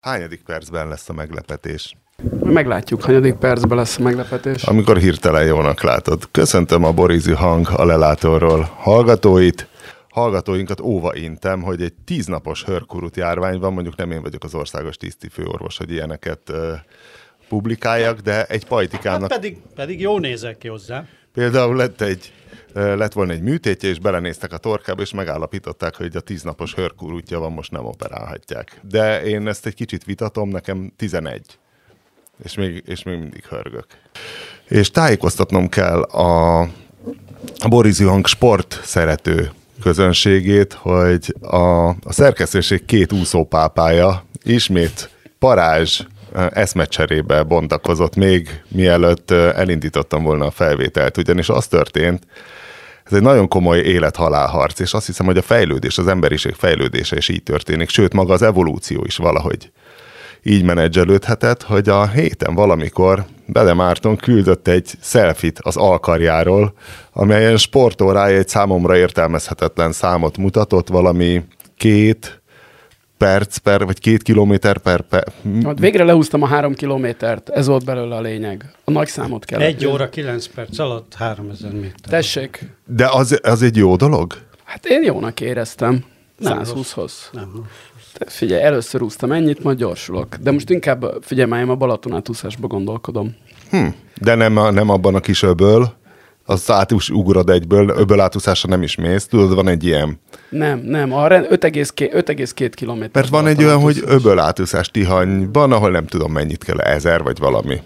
Hányadik percben lesz a meglepetés? Meglátjuk, hányadik percben lesz a meglepetés. Amikor hirtelen jónak látod. Köszöntöm a Borízi Hang a lelátóról hallgatóit. Hallgatóinkat óva intem, hogy egy 10 napos hörkurut járvány van, mondjuk nem én vagyok az országos tisztifőorvos, hogy ilyeneket publikáljak, de egy pajtikának... Hát pedig jó nézek ki hozzá. Például lett volna egy műtétje, és belenéztek a torkába, és megállapították, hogy a 10 napos hörkurútja van, most nem operálhatják. De én ezt egy kicsit vitatom, nekem 11. És még mindig hörgök. És tájékoztatnom kell a Borízi Hang sport szerető közönségét, hogy a szerkesztőség 2 úszópápája ismét parázs eszmecserébe bontakozott még mielőtt elindítottam volna a felvételt, ugyanis az történt, ez egy nagyon komoly élet-halál harc, és azt hiszem, hogy a fejlődés, az emberiség fejlődése is így történik, sőt, maga az evolúció is valahogy így menedzselődhetett, hogy a héten valamikor Bede Márton küldött egy selfit az alkarjáról, amelyen sportórája egy számomra értelmezhetetlen számot mutatott, valami 2 perc, vagy 2 kilométer per... Végre lehúztam a 3 kilométert, ez volt belőle a lényeg. A nagy számot kellett. 1 óra 9 perc alatt 3000 méter. Tessék. De az egy jó dolog? Hát én jónak éreztem. 120-hoz. Figyelj, először úsztam ennyit, majd gyorsulok. De most inkább, figyelj, a Balatonátúszásba gondolkodom. De nem abban a kis öböl, az átugrod egyből, öböl átúszásra nem is mész. Tudod, van egy ilyen... Nem, a 5,2 kilométer. Mert van egy olyan, hogy öböl átúszás Tihanyban, ahol nem tudom mennyit kell, 1000 vagy valami.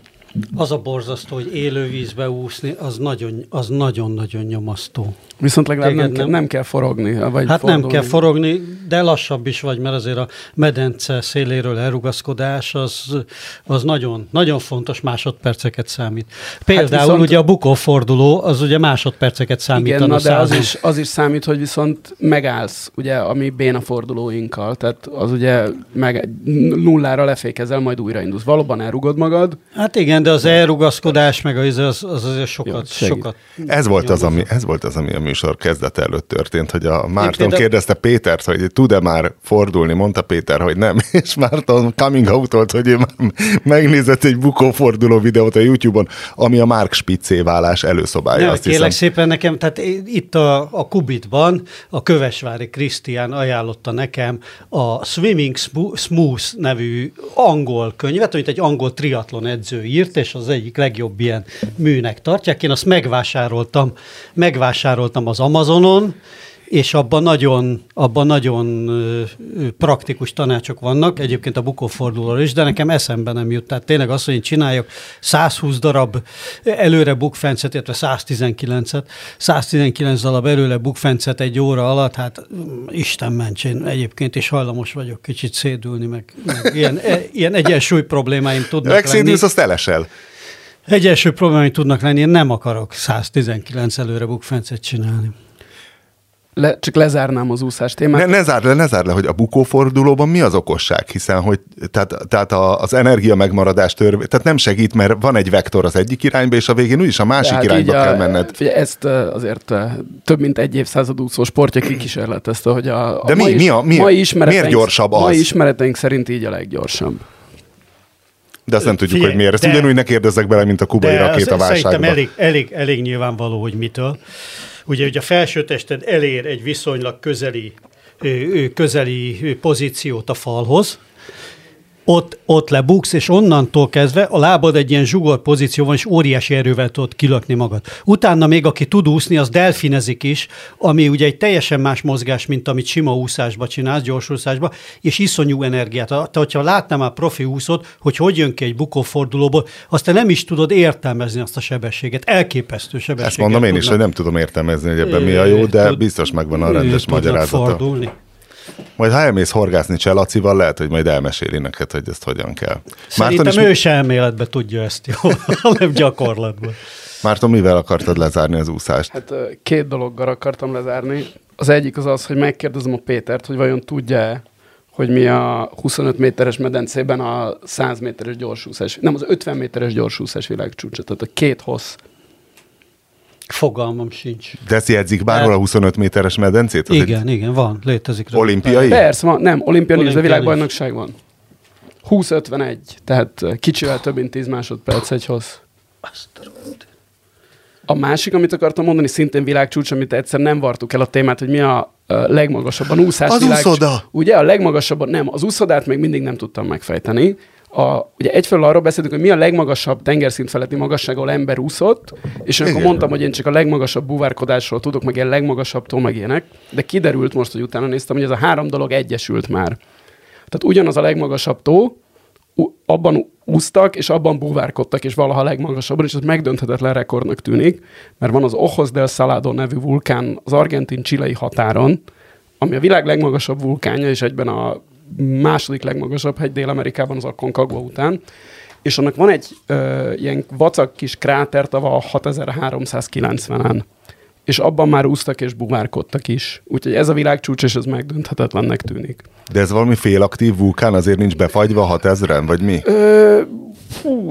Az a borzasztó, hogy élővízbe úszni, az nagyon-nagyon nyomasztó. Viszont legalább nem kell forogni. Vagy hát fordulni. Nem kell forogni, de lassabb is vagy, mert azért a medence széléről elrugaszkodás, az nagyon, nagyon fontos, másodperceket számít. Például hát viszont, ugye a bukóforduló, az ugye másodperceket számít. Igen, de az is számít, hogy viszont megállsz, ugye, a mi bénafordulóinkkal, tehát az ugye nullára lefékezel, majd újraindulsz. Valóban elrugod magad. Hát igen, de az elrugaszkodás, meg az azért sokat. Ez volt az, ami a műsor kezdete előtt történt, hogy a Márton kérdezte Pétert, hogy tud-e már fordulni, mondta Péter, hogy nem, és Márton coming out-olt, hogy ő már megnézett egy bukóforduló videót a YouTube-on, ami a Márk Spiccé válás előszobája. Azt kérlek szépen nekem, tehát itt a Kubitban a Kövesvári Krisztián ajánlotta nekem a Swimming Smooth nevű angol könyvet, amit egy angol triatlon edző írt, és az egyik legjobb ilyen műnek tartják. Én azt megvásároltam az Amazonon, és abban nagyon praktikus tanácsok vannak, egyébként a bukófordulóra is, de nekem eszembe nem jut. Tehát tényleg azt, hogy én csináljak 120 darab előre bukfencet, illetve 119 darab előre bukfencet 1 óra alatt, hát Isten ments, én egyébként is hajlamos vagyok kicsit szédülni, meg ilyen egyensúly problémáim tudnak lenni. Megszédülsz, azt elesel. Egyensúly problémáim tudnak lenni, én nem akarok 119 előre bukfencet csinálni. Csak lezárnám az úszás témát. Ne zárd le, hogy a bukófordulóban mi az okosság, hiszen hogy tehát az energia megmaradás törvény, tehát nem segít, mert van egy vektor az egyik irányba, és a végén úgyis a másik irányba kell menned. Figyelj, ezt azért több mint 1 évszázad úszó sportja kikísérletezte, hogy a miért gyorsabb az? Mai ismereteink szerint így a leggyorsabb. De azt nem tudjuk, hogy miért. Ezt ugyanúgy ne kérdezzek bele, mint a kubai rakétaválságban. Szerintem elég nyilvánvaló, hogy mitől. Ugye, hogy a felsőtested elér egy viszonylag közeli pozíciót a falhoz, ott lebuksz, és onnantól kezdve a lábad egy ilyen zsugor pozíció van, és óriási erővel tudod kilökni magad. Utána még aki tud úszni, az delfinezik is, ami ugye egy teljesen más mozgás, mint amit sima úszásba csinálsz, gyorsúszásba, és iszonyú energiát. Tehát, hogyha látnám már profi úszót, hogy jön ki egy bukófordulóból, azt te nem is tudod értelmezni azt a sebességet. Elképesztő sebességet. Ezt mondom én is, hogy nem tudom értelmezni, hogy ebben mi a jó, de biztos megvan a rendes magyarázata. Fordulni. Majd ha elmész horgászni Cselacival, lehet, hogy majd elmeséli neked, hogy ezt hogyan kell. Szerintem Márton is... ő se elméletben tudja ezt jól, hanem gyakorlatban. Márton, mivel akartad lezárni az úszást? Hát 2 dologgal akartam lezárni. Az egyik az az, hogy megkérdezem a Pétert, hogy vajon tudja-e, hogy mi a 25 méteres medencében a 100 méteres gyorsúszás, nem, az 50 méteres gyorsúszás világcsúcsa, tehát a 2 hossz. Fogalmam sincs. De ezt jegyzik bárhol a 25 méteres medencét? Igen, van, létezik. Olimpiai? Persze, van, nem, olimpiai, de világbajnokság van. 20-51, tehát kicsivel több mint 10 másodperc egy hossz. A másik, amit akartam mondani, szintén világcsúcs, amit egyszer nem vartuk el a témát, hogy mi a legmagasabban úszás az világcsúcs. Úszoda. Ugye a legmagasabban, nem, az úszodát még mindig nem tudtam megfejteni. Ugye egyfelől arról beszéltük, hogy mi a legmagasabb tengerszint feletti magasság, ahol ember úszott, és akkor mondtam, hogy én csak a legmagasabb búvárkodásról tudok, meg ilyen legmagasabbtól, meg ilyenek, de kiderült most, hogy utána néztem, hogy ez a három dolog egyesült már. Tehát ugyanaz a legmagasabb tó, abban úsztak, és abban búvárkodtak, és valaha legmagasabban, és ez megdönthetetlen rekordnak tűnik, mert van az Ojos del Salado nevű vulkán az argentin-chilei határon, ami a világ legmagasabb vulkánja, és egyben a második legmagasabb hegy Dél-Amerikában az Aconcagua után, és annak van egy ilyen vacak kis krátertava a 6390-en, és abban már úsztak és buvárkodtak is. Úgyhogy ez a világcsúcs, és ez megdönthetetlennek tűnik. De ez valami félaktív vulkán, azért nincs befagyva 6000-en, vagy mi?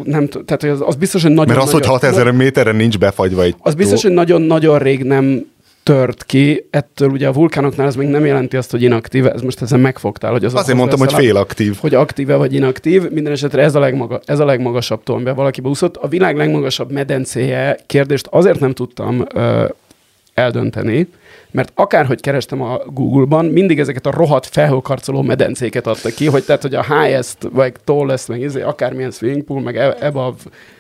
Nem tudom, tehát az biztos, hogy nagyon... Mert az, hogy 6000 méteren nincs befagyva egy... Az biztos, hogy nagyon-nagyon rég nem... tört ki, ettől ugye a vulkánoknál ez még nem jelenti azt, hogy inaktív, ez most ezen megfogtál, hogy az... Azért mondtam, hogy félaktív. Hogy aktíve vagy inaktív, minden esetre ez a legmagasabb tó, amiben valaki beúszott. A világ legmagasabb medencéje kérdést azért nem tudtam eldönteni, mert akárhogy kerestem a Google-ban, mindig ezeket a rohadt felhőkarcoló medencéket adta ki, hogy tehát, hogy a highest, vagy tallest, meg akármilyen swimming pool, meg above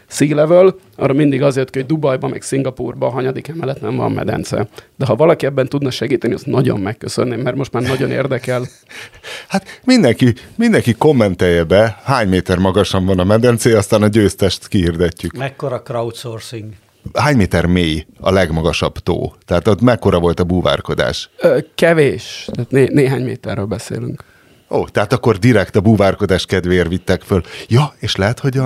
sea level, arra mindig az jött ki, hogy Dubajban, meg Szingapúrban hanyadik emelet nem van medence. De ha valaki ebben tudna segíteni, azt nagyon megköszönném, mert most már nagyon érdekel. Hát mindenki kommentelje be, hány méter magasan van a medencé, aztán a győztest kihirdetjük. Mekkora crowdsourcing? Hány méter mély a legmagasabb tó? Tehát ott mekkora volt a búvárkodás? Kevés. Tehát néhány méterről beszélünk. Ó, tehát akkor direkt a búvárkodás kedvéért vittek föl. Ja, és lehet, hogy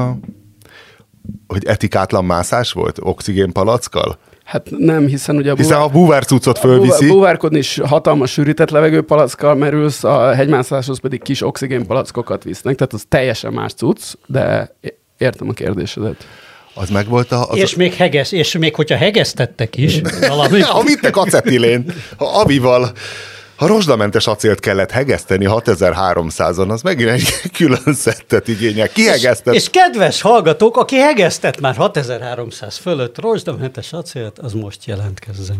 hogy etikátlan mászás volt? Oxigénpalackkal? Hát nem, hiszen ugye hiszen a búvárcucot fölviszi. Búvárkodni is hatalmas sűrített levegőpalackkal merülsz, a hegymászáshoz pedig kis oxigénpalackokat visznek, tehát az teljesen más cucc, de értem a kérdésedet. Az meg volt és még hegesz, és még hogyha hegesztettek is. Ha vittek acetilént, ha avival, ha rozsdamentes acélt kellett hegeszteni 6300-on, az megint egy külön szettet igényel. Ki hegesztett? És kedves hallgatók, aki hegesztett már 6300 fölött rozsdamentes acélt, az most jelentkezzen.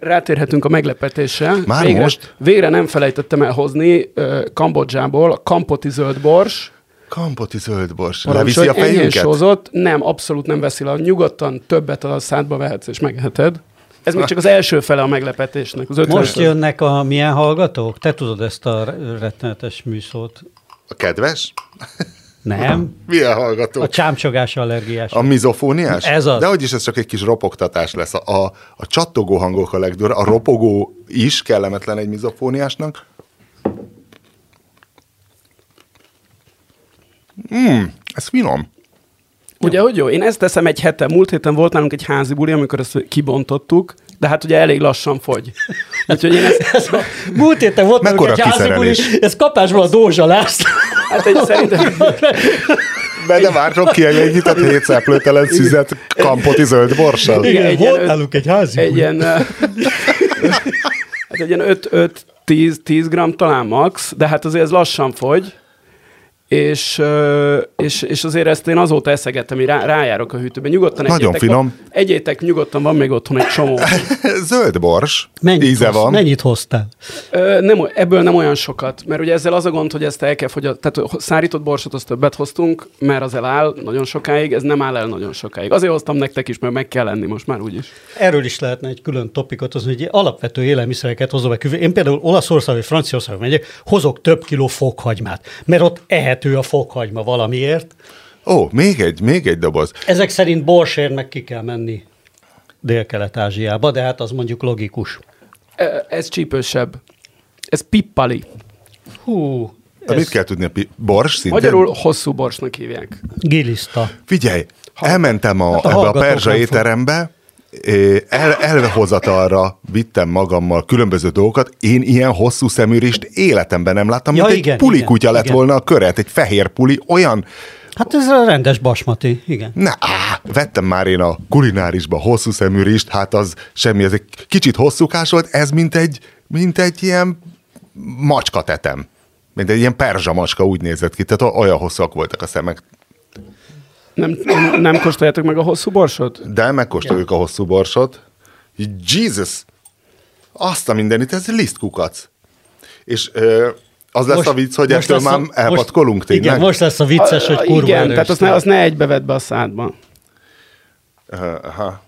Rátérhetünk a meglepetésre. Már most? Végre nem felejtettem elhozni Kambodzsából a kampoti zöldbors. Kampoti zöldbors. Leviszi a fejünket? Nem, abszolút nem veszi le. Nyugodtan többet a szádba vehetsz és megeheted. Ez még csak az első fele a meglepetésnek. Most jönnek a milyen hallgatók? Te tudod ezt a rettenetes műsort. A kedves? Nem. Milyen hallgatók? A csámcsogás allergiás. A mizofóniás? Ez az. De hogy is ez csak egy kis ropogtatás lesz. A csattogó hangok a legdurvább. A ropogó is kellemetlen egy mizofóniásnak. Ez finom. Ugye, hogy jó? Én ezt teszem egy hete. Múlt héten volt nálunk egy házi buli, amikor ezt kibontottuk, de hát ugye elég lassan fogy. Úgyhogy én ezt... Múlt héten volt nálunk egy házi buli, ez kapásból a Dózsa László. Hát egy szerintem... Bede Márton kielégített 7 szeplőtelen szüzet kampoti zöld borssal. Igen, volt nálunk egy házi buli. Hát egy ilyen 5-10 g talán max, de hát azért ez lassan fogy. És azért ezt én azóta eszegettem, hogy rájárok a hűtőben. Nyugodtan nagyon finom. Egyétek, nyugodtan van még otthon egy csomó. Zöld bors. Mennyit hoztál? Ebből nem olyan sokat, mert ugye ezzel az a gond, hogy ezt el kell fogyat. Tehát szárított borsot, azt többet hoztunk, mert az eláll nagyon sokáig, ez nem áll el nagyon sokáig. Azért hoztam nektek is, mert meg kell lenni most már úgyis. Erről is lehetne egy külön topikot, az, hogy alapvető élelmiszereket hozom be. Én például Olaszország vagy Franciaország megyek, hozok több kiló fokhagymát, mert ott ehető a fokhagyma valamiért. Ó, még egy doboz. Ezek szerint borsért meg ki kell menni Dél-Kelet-Ázsiába, de hát az mondjuk logikus. Ez csípősebb. Ez pippali. Hú. Ez... Mit kell tudni a bors szintén? Magyarul hosszú borsnak hívják. Giliszta. Figyelj, elmentem ebbe a perzsa étterembe, elhozatalra vittem magammal különböző dolgokat, én ilyen hosszú szeműrist életemben nem láttam, mint egy pulikutya lett volna a köret, egy fehér puli, olyan... Hát ez a rendes basmati, igen. Vettem már én a kulinárisba hosszú szeműrist, hát az semmi, ez egy kicsit hosszúkás volt, ez mint egy ilyen macskatetem. mint egy ilyen perzsamacska úgy nézett ki, tehát olyan hosszak voltak a szemek. Nem kóstoljátok meg a hosszú borsot? De megkóstoljuk a hosszú borsot. Jesus! Azt a mindenit, ez lisztkukac. És az most, lesz a vicc, hogy ettől már elpatkolunk tényleg. Igen, most lesz a vicces, hogy kurva igen, erős. Tehát azt ne egybevedd be a szádba. Aha.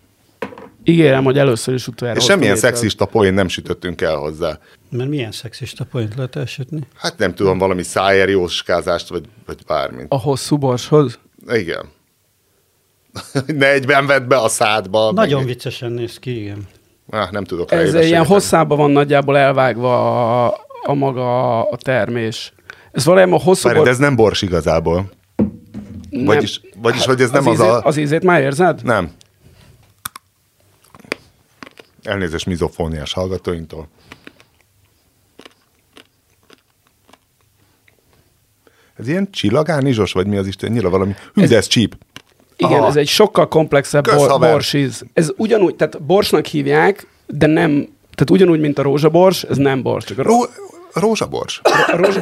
Ígérem, hogy először is utoljára. És semmilyen szexista poént nem sütöttünk el hozzá. Mert milyen szexista poént lehet elsütni? Hát nem tudom, valami szájerjóskázást, vagy bármit. A hosszú borshoz? Igen. Ne egyben vedd be a szádba. Nagyon meg... viccesen néz ki, igen. Nem tudok rá. Ez ilyen hosszában van nagyjából elvágva a maga a termés. Ez valójában a hosszú bors... ez nem bors igazából. Nem. Vagyis hát, hogy ez nem az, ízét, az ízét már érzed? Nem. Elnézést mizofóniás hallgatóinktól. Ez ilyen csillagánizsos, vagy mi az Isten? Nyilván valami, de ez csíp. Igen, aha. Ez egy sokkal komplexebb borsíz. Ez ugyanúgy, tehát borsnak hívják, de nem, tehát ugyanúgy, mint a rózsabors, ez nem bors. Csak rózsabors.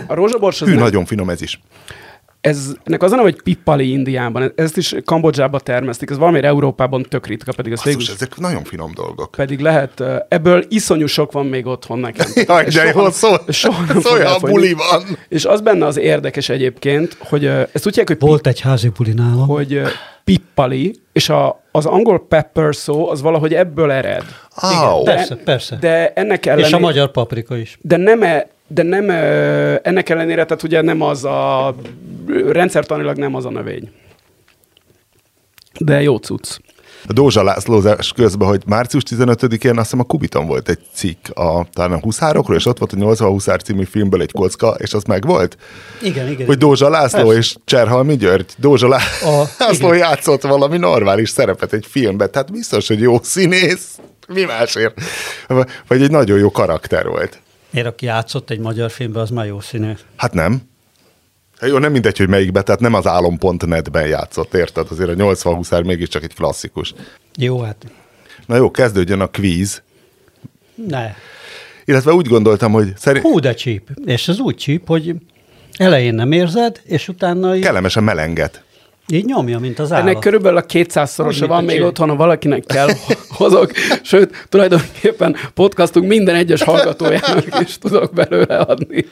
A rózsabors az nagyon finom ez is. Ennek az a neve, hogy pippali Indiában. Ezt is Kambodzsában termesztik, ez valamire Európában tök ritka, pedig az végül... ezek nagyon finom dolgok. Pedig lehet, ebből iszonyú sok van még otthon nekem. Jaj, de jó, szója a buli van. És az benne az érdekes egyébként, hogy ezt úgy hogy... Volt egy házi buli nálam. Hogy pippali, és az angol pepper szó, az valahogy ebből ered. Igen, persze. De ennek ellenére... És a magyar paprika is. De nem ennek ellenére, tehát ugye nem az a, rendszertanilag nem az a növény. De jó cucc. A Dózsa Lászlózás közben, hogy március 15-én azt hiszem a Kubiton volt egy cikk talán a huszárokról, és ott volt a 80 huszár című filmből egy kocka, és az meg volt? Igen. Hogy Dózsa László és Cserhalmi György. Dózsa László játszott valami normális szerepet egy filmben, tehát biztos, hogy jó színész, mi másért. Vagy egy nagyon jó karakter volt. Én, aki játszott egy magyar filmben, az már jó színész. Hát nem. Jó, nem mindegy, hogy melyikben, tehát nem az álom.net-ben játszott, érted? Azért a 80 huszár mégiscsak egy klasszikus. Jó, hát. Na jó, kezdődjön a kvíz. Ne. Illetve úgy gondoltam, hogy... Hú, de csíp. És ez úgy csíp, hogy elején nem érzed, és utána... Kellemesen melenget. Így nyomja, mint az állat. Ennek körülbelül a 200-szorosa van még otthon, ha valakinek kell hozok. Sőt, tulajdonképpen podcastunk minden egyes hallgatójának is tudok belőle adni.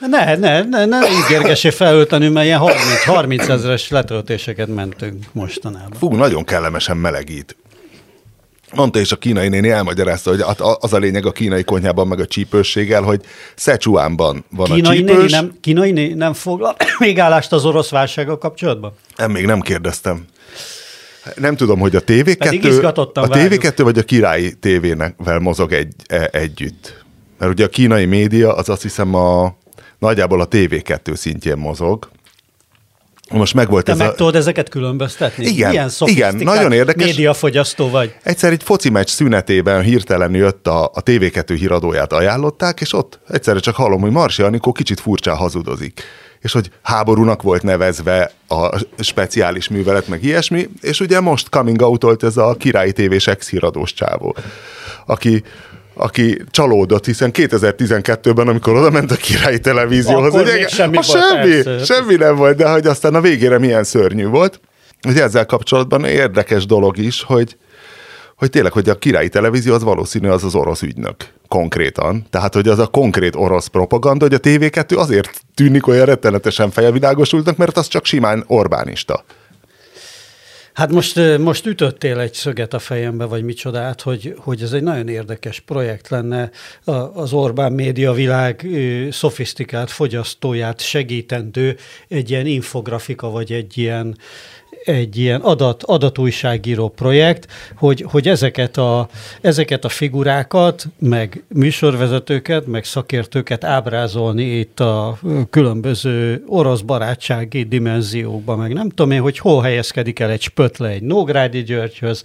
Ne ígérgesé felöltenünk, mert ilyen 30 ezres letöltéseket mentünk mostanában. Fú, nagyon kellemesen melegít. Mondta és a kínai néni elmagyarázta, hogy az a lényeg a kínai konyhában meg a csípősséggel, hogy Szechuánban van kínai a csípős. Kínai néni nem foglal még állást az orosz válsággal kapcsolatban? Én még nem kérdeztem. Nem tudom, hogy a TV2 vagy a Királyi TV-vel mozog együtt. Mert ugye a kínai média az azt hiszem nagyjából a TV2 szintjén mozog. Most megvolt ez meg tudod ezeket különböztetni? Igen, nagyon érdekes. Médiafogyasztó vagy. Egyszer egy foci meccs szünetében hirtelen jött a TV2 híradóját ajánlották, és ott egyszerre csak hallom, hogy Marsi Anikó kicsit furcsán hazudozik. És hogy háborúnak volt nevezve a speciális művelet, meg ilyesmi, és ugye most coming out-olt ez a Királyi TV-s ex-híradós csávó, aki csalódott, hiszen 2012-ben, amikor oda ment a Királyi Televízióhoz, ugye, semmi nem volt, de hogy aztán a végére milyen szörnyű volt. Ugye ezzel kapcsolatban érdekes dolog is, hogy tényleg, hogy a Királyi Televízió az valószínű az orosz ügynök konkrétan. Tehát, hogy az a konkrét orosz propaganda, hogy a TV2 azért tűnik olyan rettenetesen felvilágosultnak, mert az csak simán Orbánista. Hát most ütöttél egy szöget a fejembe, vagy micsodát, hogy ez egy nagyon érdekes projekt lenne az Orbán média világ szofisztikált fogyasztóját segítendő egy ilyen infografika, vagy egy ilyen adatújságíró projekt, hogy ezeket a figurákat, meg műsorvezetőket, meg szakértőket ábrázolni itt a különböző orosz barátsági dimenziókban, meg nem tudom én, hogy hol helyezkedik el egy spötle egy Nógrádi Györgyhöz,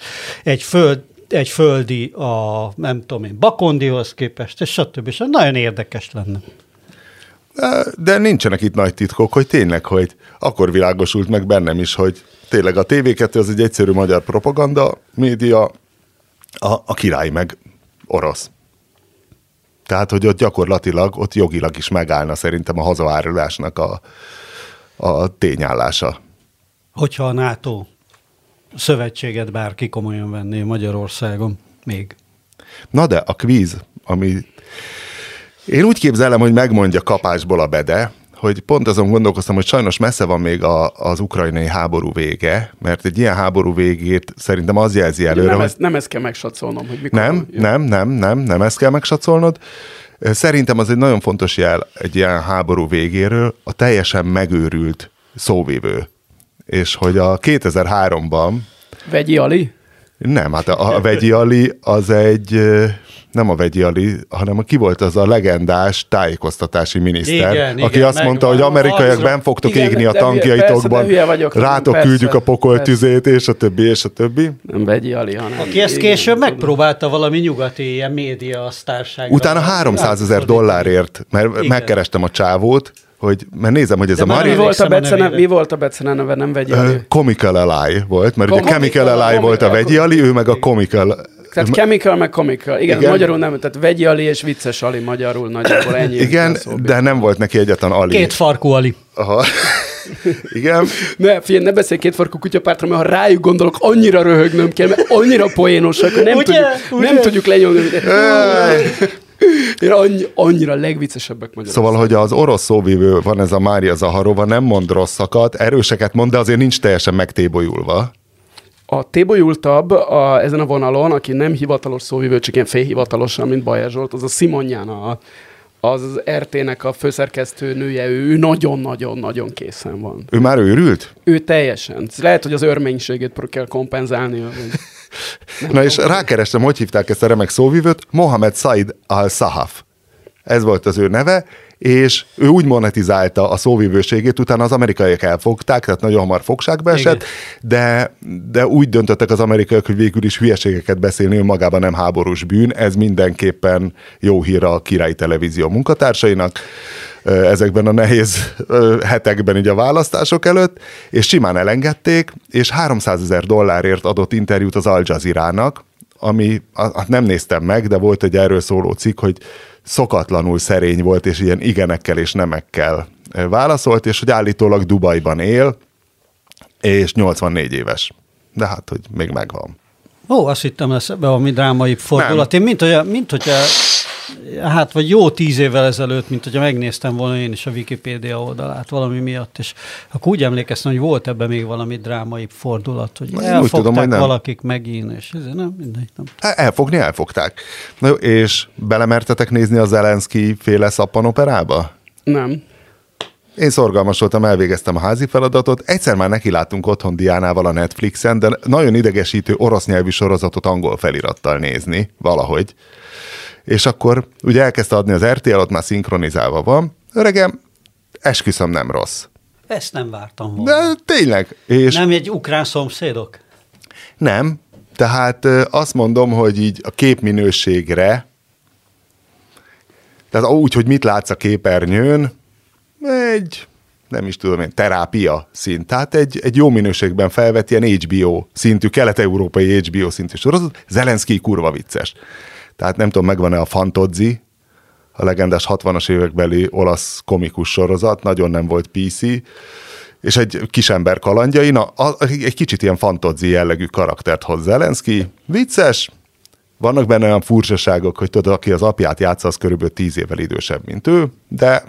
egy földi a nem tudom én, Bakondihoz képest, és stb. És nagyon érdekes lenne. De nincsenek itt nagy titkok, hogy tényleg, hogy akkor világosult meg bennem is, hogy tényleg a TV2 az egy egyszerű magyar propaganda média, a Király meg orosz. Tehát, hogy ott gyakorlatilag, ott jogilag is megállna szerintem a hazaárulásnak a tényállása. Hogyha a NATO szövetséget bárki komolyan venné Magyarországon még. Na de a kvíz, ami... Én úgy képzelem, hogy megmondja kapásból a Bede, hogy pont azon gondolkoztam, hogy sajnos messze van még az ukrajnai háború vége, mert egy ilyen háború végét szerintem az jelzi előre, hogy... Nem ezt kell megsatszolnom, hogy mikor... Nem ezt kell megsatszolnod. Szerintem az egy nagyon fontos jel egy ilyen háború végéről, a teljesen megőrült szóvivő. És hogy a 2003-ban... Vegyi Ali? Nem, hát a Vegyi Ali az egy... Nem a Vegyi Ali, hanem ki volt az a legendás tájékoztatási miniszter, igen, aki igen, azt mondta, hogy amerikaiak benn fogtok égni a tankjaitokban, rátok küldjük a pokoltüzét, és a többi, és a többi. Nem Vegyi Ali, hanem... Aki ezt később megpróbálta valami nyugati ilyen média asztárságra. Utána $300,000 mert igen. Megkerestem a csávót, hogy, mert nézem, hogy ez de a Maria... Mi volt a Becene neve, nem Vegyi Ali? Comical Ally volt, mert ugye Chemical Ally volt a Vegyi Ali, ő meg a Comical... Tehát Chemical meg Comical. Igen, magyarul nem, tehát Vegyi Ali és Vicces Ali magyarul nagyjából ennyi. Igen, de nem volt neki egyetlen Ali. Két farkú Ali. Aha. Igen. Ne, figyelj, ne beszélj két farkú kutyapártra, mert ha rájuk gondolok, annyira röhögnöm kell, mert annyira poénosak, hogy nem tudjuk lenyomni. Annyira legviccesebbek magyarul. Szóval, hogy az orosz szóvívő van ez a Mária Zaharova, nem mond rosszakat, erőseket mond, de azért nincs teljesen megtébolyulva. A tébolyultabb ezen a vonalon, aki nem hivatalos szóvivő, csak ilyen félhivatalosan, mint Bajer Zsolt, az a Simonján, az RT-nek a főszerkesztő nője, ő nagyon-nagyon-nagyon készen van. Ő már őrült? Ő teljesen. Lehet, hogy az örménységét kell kompenzálni. Na és rákerestem, hogy hívták ezt a remek szóvivőt, Mohamed Said al-Sahaf. Ez volt az ő neve, és ő úgy monetizálta a szóvívőségét, utána az amerikaiak elfogták, tehát nagyon hamar fogságba esett, de úgy döntöttek az amerikaiak, hogy végül is hülyeségeket beszélni, önmagában nem háborús bűn, ez mindenképpen jó hír a Királyi Televízió munkatársainak ezekben a nehéz hetekben így a választások előtt, és simán elengedték, és $300,000 adott interjút az Al Jazeera-nak, ami, nem néztem meg, de volt egy erről szóló cikk, hogy szokatlanul szerény volt, és ilyen igenekkel és nemekkel válaszolt, és hogy állítólag Dubajban él, és 84 éves. De hát, hogy még megvan. Ó, azt hittem lesz ebbe a mi drámai fordulat. Én vagy jó 10 évvel ezelőtt, mint hogyha megnéztem volna én is a Wikipédia oldalát valami miatt, és akkor úgy emlékeztem, hogy volt ebben még valami drámai fordulat, hogy elfogták valakik megint, és ez nem mindegy. Nem. Elfogták. Na, és belemertetek nézni a Zelenszkij féle szappanoperába? Nem. Én szorgalmas voltam, elvégeztem a házi feladatot, egyszer már nekiláttunk otthon Diánával a Netflixen, de nagyon idegesítő orosz nyelvű sorozatot angol felirattal nézni, valahogy. És akkor ugye elkezdte adni az RTL, ott már szinkronizálva van. Öregem, esküszöm, nem rossz. Ezt nem vártam volna. De tényleg. És nem egy ukrán szomszédok? Nem. Tehát azt mondom, hogy így a képminőségre, tehát úgy, hogy mit látsz a képernyőn, egy, nem is tudom én, terápia szint. Tehát egy jó minőségben felvett ilyen HBO szintű, kelet-európai HBO szintű sorozat. Zelenszkij kurva vicces. Tehát nem tudom, megvan-e a Fantozzi, a legendás 60-as évekbeli olasz komikus sorozat, nagyon nem volt PC, és egy kisember kalandjai, egy kicsit ilyen Fantozzi jellegű karaktert hoz Zelenszkij. Vicces, vannak benne olyan furcsaságok, hogy tudod, aki az apját játsza, az körülbelül 10 évvel idősebb, mint ő, de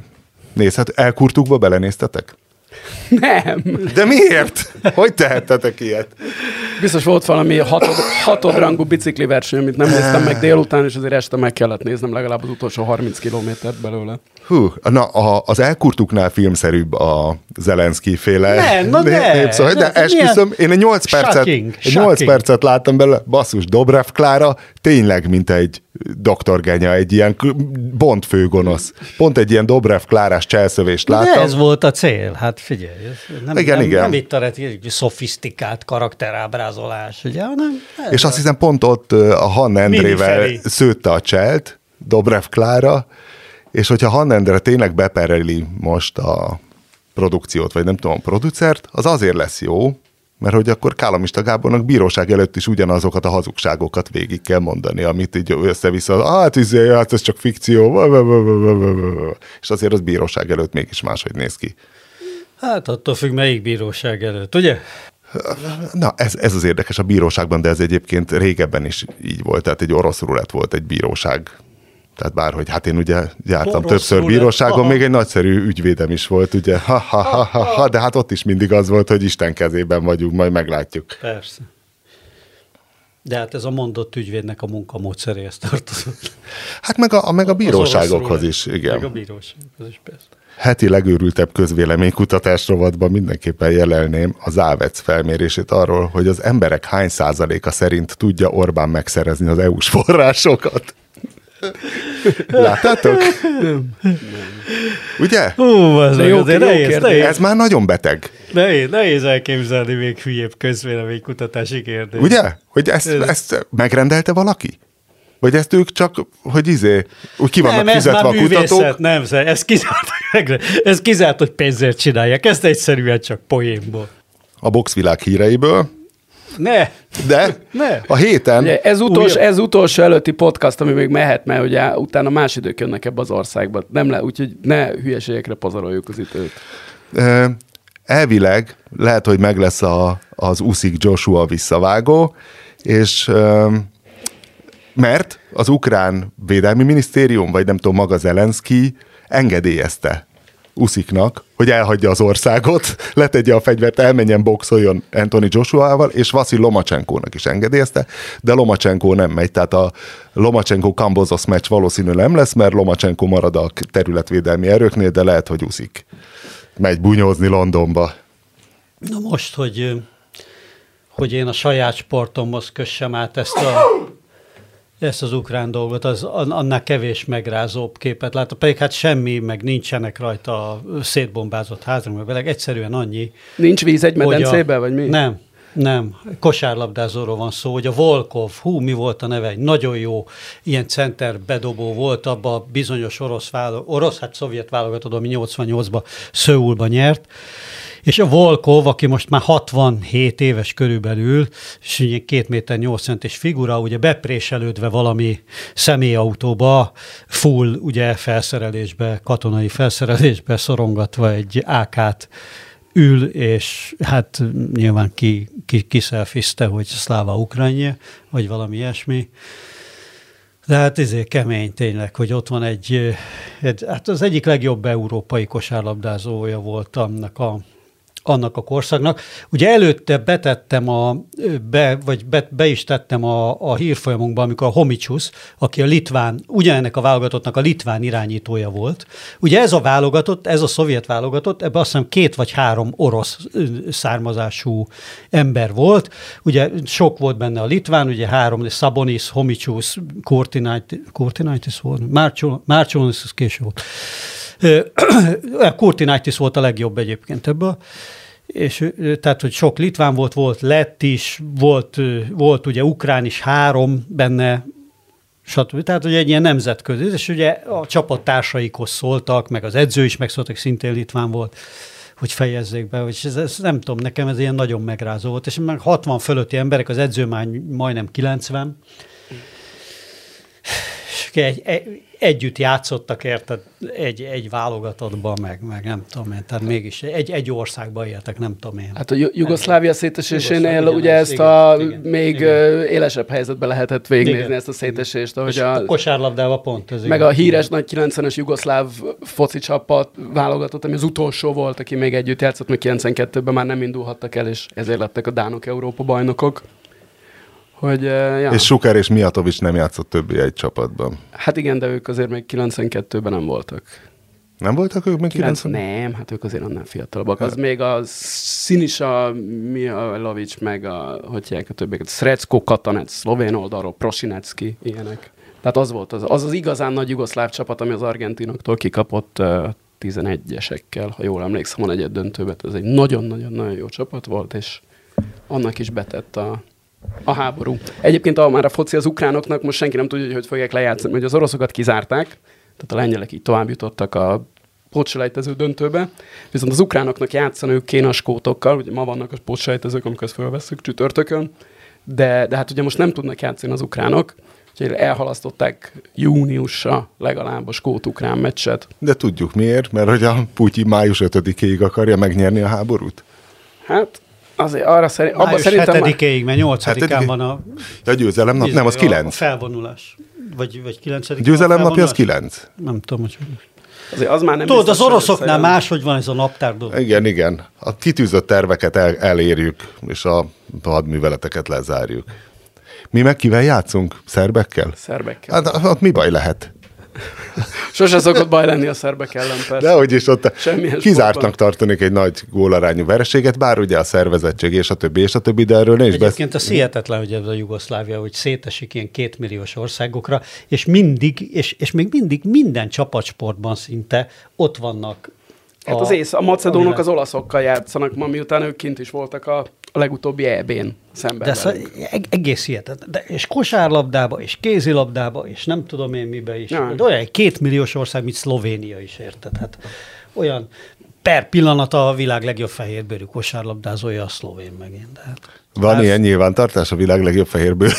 nézhet, elkurtukba belenéztetek? Nem. De miért? Hogy tehettetek ilyet? Biztos volt valami hatodrangú bicikliverseny, amit nem néztem meg délután, és azért este meg kellett néznem legalább az utolsó 30 kilométert belőle. Hú, na az elkurtuknál filmszerűbb a Zelenszkij féle. De esküszöm, én egy 8 percet láttam belőle, basszus, Dobrev Klára, tényleg mint egy doktorgenya, egy ilyen Bond főgonosz. Pont egy ilyen Dobrev Klárás cselszövést láttam. De ez volt a cél, hát figyelj. Nem, igen. Nem itt a szofisztikált karakterábrázolás, ugye, hanem... És azt hiszem pont ott a Hanna Endrével szőtte a cselt, Dobrev Klára, és hogyha Hanna Endre tényleg bepereli most a produkciót, vagy nem tudom, a producert, az azért lesz jó, Mert hogy akkor Kálomista Gábornak bíróság előtt is ugyanazokat a hazugságokat végig kell mondani, amit így össze-vissza, hát ez csak fikció, és azért az bíróság előtt mégis máshogy néz ki. Hát attól függ, melyik bíróság előtt, ugye? Na, ez az érdekes a bíróságban, de ez egyébként régebben is így volt, tehát egy orosz rulett volt egy bíróság. Tehát bárhogy, hát én ugye jártam többször bíróságon, még egy nagyszerű ügyvédem is volt, ugye, de hát ott is mindig az volt, hogy Isten kezében vagyunk, majd meglátjuk. Persze. De hát ez a mondott ügyvédnek a munkamódszeréhez tartozott. Hát meg a bíróságokhoz is, igen. Meg a bíróságokhoz is, persze. Heti legőrültebb közvéleménykutatás rovatban mindenképpen jelelném a Závec felmérését arról, hogy az emberek hány százaléka szerint tudja Orbán megszerezni az EU-s forrásokat. Láttátok? Nem. Ugye? Hú, ez már nagyon beteg. Nehéz elképzelni még hülyébb közvéleménykutatási kérdés. Ugye? Hogy ezt megrendelte valaki? Vagy ezt ők csak, hogy úgy ki vannak fizetve a kutatók? Ez kizárt, hogy pénzért csinálják. Ezt egyszerűen csak poénból. A boxvilág híreiből. Ne! De? Ne! A héten... Ugye ez utolsó előtti podcast, ami még mehet, mert ugye utána más idők jönnek ebbe az országba. Úgyhogy ne hülyeségekre pazaroljuk az időt. Elvileg lehet, hogy meg lesz az Usyk Joshua visszavágó, és... Mert az ukrán védelmi minisztérium, vagy nem tudom, maga Zelenszkij engedélyezte Usyknak, hogy elhagyja az országot, letegye a fegyvert, elmenjen boxoljon Anthony Joshuával, és Vasil Lomacsenkónak is engedélyezte, de Lomacsenkó nem megy, tehát a Lomacsenko-Kambozosz meccs valószínű nem lesz, mert Lomacsenko marad a területvédelmi erőknél, de lehet, hogy Usyk megy bunyózni Londonba. Na most, hogy én a saját sportomhoz kössem át ezt az ukrán dolgot, az annál kevés megrázóbb képet látom, pedig hát semmi, meg nincsenek rajta szétbombázott házak, meg beleg egyszerűen annyi. Nincs víz egy medencében, vagy mi? Nem. Kosárlabdázóról van szó, hogy a Volkov, mi volt a neve, egy nagyon jó ilyen centerbedobó volt, abban bizonyos szovjet válogatott, ami 88-ban Szöulba nyert, és a Volkov, aki most már 67 éves körülbelül, és ilyen 2,8 méteres figura, ugye bepréselődve valami személyautóba, full ugye felszerelésbe, katonai felszerelésbe szorongatva egy AK-t ül, és hát nyilván kiszelfizte, hogy szláva Ukrajna, vagy valami ilyesmi. De hát ezért kemény tényleg, hogy ott van hát az egyik legjobb európai kosárlabdázója volt annak a korszaknak. Ugye előtte be is tettem a hírfolyamunkba, amikor a Homičius, aki a litván, ugyanennek a válogatottnak a litván irányítója volt. Ugye ez a válogatott, ez a szovjet válogatott, ebben azt hiszem 2 vagy 3 orosz származású ember volt. Ugye sok volt benne a litván, ugye 3, Szabonis, Homičius, Kurtinaitis volt, Márcsonis is késő volt. Kurtinaitis volt a legjobb egyébként ebből, és tehát, hogy sok litván volt lett is, volt ugye ukrán is 3 benne, stb. Tehát, hogy egy ilyen nemzetközi, és ugye a csapattársaikhoz szóltak, meg az edző is megszóltak, szintén litván volt, hogy fejezzék be, és ez nem tudom, nekem ez ilyen nagyon megrázó volt, és meg 60 fölötti emberek, az edző már majdnem 90, együtt játszottak, érted, egy válogatottban, meg nem tudom én, tehát mégis egy országban éltek, nem tudom én. Hát a Jugoszlávia szétesésénél ugye ezt a még élesebb helyzetben lehetett végignézni ezt a szétesést. És a kosárlabdában pont. Meg a híres nagy 90-es jugoszláv foci csapat válogatott, ami az utolsó volt, aki még együtt játszott, még 92-ben már nem indulhattak el, és ezért lettek a dánok Európa bajnokok. És Suker és Mijatovics nem játszott többé egy csapatban. Hát igen, de ők azért még 92-ben nem voltak. Nem voltak ők még 90? Nem, hát ők azért annál fiatalabbak. Hát. Az még a Sinisa Mihajlovics, meg a többieket, Srecko Katanec, szlovén oldalról, Prosinecki, ilyenek. Tehát az volt az igazán nagy jugoszláv csapat, ami az argentinoktól kikapott 11-esekkel, ha jól emlékszem, van egyet döntőben. Ez egy nagyon-nagyon-nagyon jó csapat volt, és annak is betett a háború. Egyébként már a foci az ukránoknak, most senki nem tudja, hogy fogják lejátszani, hogy az oroszokat kizárták, tehát a lengyelek így tovább jutottak a pótselejtező döntőbe, viszont az ukránoknak játszaniuk kéne a skótokkal, ugye ma vannak a pótselejtezők, amikor fölveszünk csütörtökön, de hát ugye most nem tudnak játszani az ukránok, úgyhogy elhalasztották júniusra legalább a skót-ukrán meccset. De tudjuk miért, mert hogy a Putyin május 5-ig akarja megnyerni a háborút? Hát... Azért arra május 7-ig, mert 8-án van a... De a győzelem nap nem, az 9. A felvonulás. Vagy 9-ig. Győzelem napja az 9. Nem tudom, hogy... Azért az már nem tudod, az oroszoknál máshogy van ez a naptár dolog. Igen, igen. A kitűzött terveket elérjük, és a hadműveleteket lezárjuk. Mi meg kivel játszunk? Szerbekkel? Szerbekkel. Hát ott mi baj lehet? Sose szokott baj lenni a szerbek ellen, persze. Dehogy is, ott kizártnak tartanik egy nagy gólarányú vereséget, bár ugye a szervezettség és a többi, de erről ne is beszélünk. Egyébként a hihetetlen, hogy ez a Jugoszlávia, hogy szétesik ilyen 2 milliós országokra, és mindig, és még mindig minden csapatsportban szinte ott vannak. Hát a macedónok az olaszokkal játszanak ma, miután ők kint is voltak a legutóbbi EB-n szemben. De egész hihetetlen. De és kosárlabdába, és kézilabdába, és nem tudom én mibe is. De olyan egy 2 milliós ország, mint Szlovénia is, érted? Hát olyan per pillanat a világ legjobb fehérbőrű kosárlabdázója a szlovén megint. De hát, van ilyen nyilvántartás, a világ legjobb fehérbőrű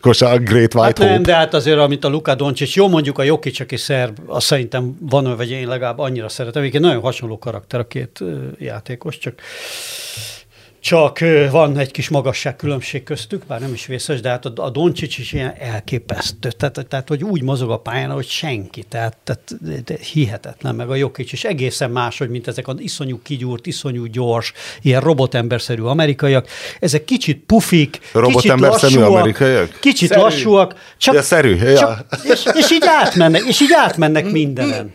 kosár, Great White hát Hope. Nem, de hát azért, amit a Luka Dončić, jó mondjuk a Jokić, aki szerb, azt szerintem van, vagy én legalább annyira szeretem. Én nagyon hasonló karakter a két játékos, csak van egy kis magasságkülönbség köztük, bár nem is vészes, de hát a Dončić is ilyen elképesztő. Tehát, hogy úgy mozog a pályán, hogy senki. Tehát hihetetlen, meg a Jokić is egészen máshogy, mint ezek az iszonyú kigyúrt, iszonyú gyors, ilyen robotemberszerű amerikaiak. Ezek kicsit pufik, kicsit lassúak. És így átmennek, mindenen.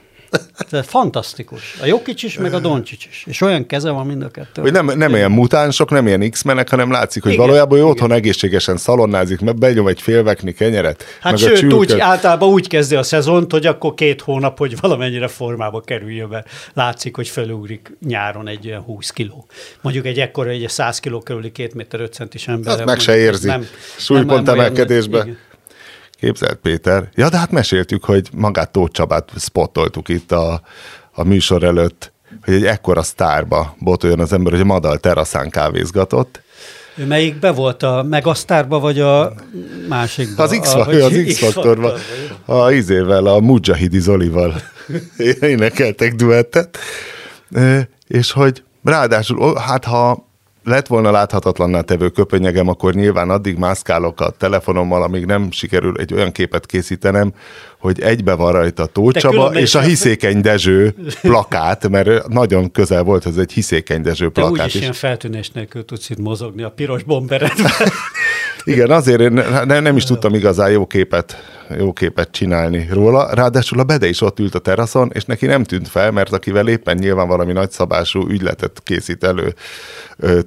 Tehát fantasztikus. A Jokić is, meg a Dončić is. És olyan keze van mind a kettő. Hogy nem ilyen mutánsok, nem ilyen X-menek, hanem látszik, hogy igen, valójában ő otthon egészségesen szalonnázik, mert begyom egy félvekni kenyeret. Hát meg sőt, általában úgy kezdi a szezont, hogy akkor 2 hónap, hogy valamennyire formába kerüljön be. Látszik, hogy felugrik nyáron egy olyan 20 kiló. Mondjuk egy ekkora, egy 100 kiló körüli 2,5 méter ember. Hát meg se érzi. Súlypont emelkedésbe. Képzeld, Péter? Ja, de hát meséltük, hogy magát Tóth Csabát spottoltuk itt a műsor előtt, hogy egy ekkora sztárba botoljon az ember, hogy a Madal teraszán kávézgatott. Ő melyikbe volt? A Megasztárba, vagy a másikba? Az X-faktorban. A izével, a Mujahidi Zolival énekeltek duettet. És hogy ráadásul, hát ha lett volna láthatatlanná tevő köpönyegem, akkor nyilván addig mászkálok a telefonommal, amíg nem sikerül egy olyan képet készítenem, hogy egybe van rajta Tóth Csaba és a Hiszékeny Dezső plakát, mert nagyon közel volt ez egy Hiszékeny Dezső plakát. De úgyis ilyen feltűnés nélkül tudsz itt mozogni a piros bomberedben. Igen, azért én nem is tudtam igazán jó képet csinálni róla. Ráadásul a Bede is ott ült a teraszon, és neki nem tűnt fel, mert akivel éppen nyilván valami nagyszabású ügyletet készít elő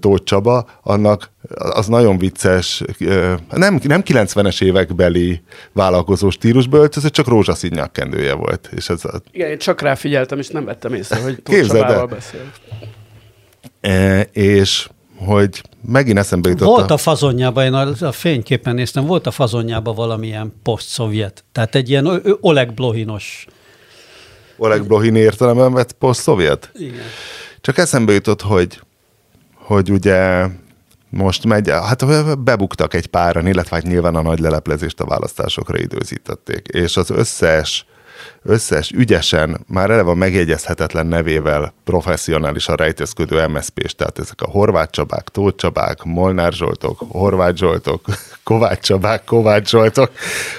Tóth Csaba, annak az nagyon vicces, nem 90-es évekbeli vállalkozó stílusba öltözött, csak rózsaszín nyakkendője volt. És ez a... Igen, én csak rá figyeltem, és nem vettem észre, hogy Tóth Csabával beszél. És hogy megint eszembe jutott. Volt a fazonjában, én a fényképen néztem, volt a fazonjában valamilyen poszt-szovjet. Tehát egy ilyen Oleg Blohinos. Oleg Blohin értelemben vett poszt-szovjet? Igen. Csak eszembe jutott, hogy ugye most megy, hát bebuktak egy páran, illetve hát nyilván a nagy leleplezést a választásokra időzítették. És az összes ügyesen, már eleve a megjegyezhetetlen nevével professzionálisan rejtőzködő MSZP-s, tehát ezek a Horváth Csabák, Tóth Csabák, Molnár Zsoltok, Horváth Zsoltok, Kovács Csabák, Kovács Zsoltok,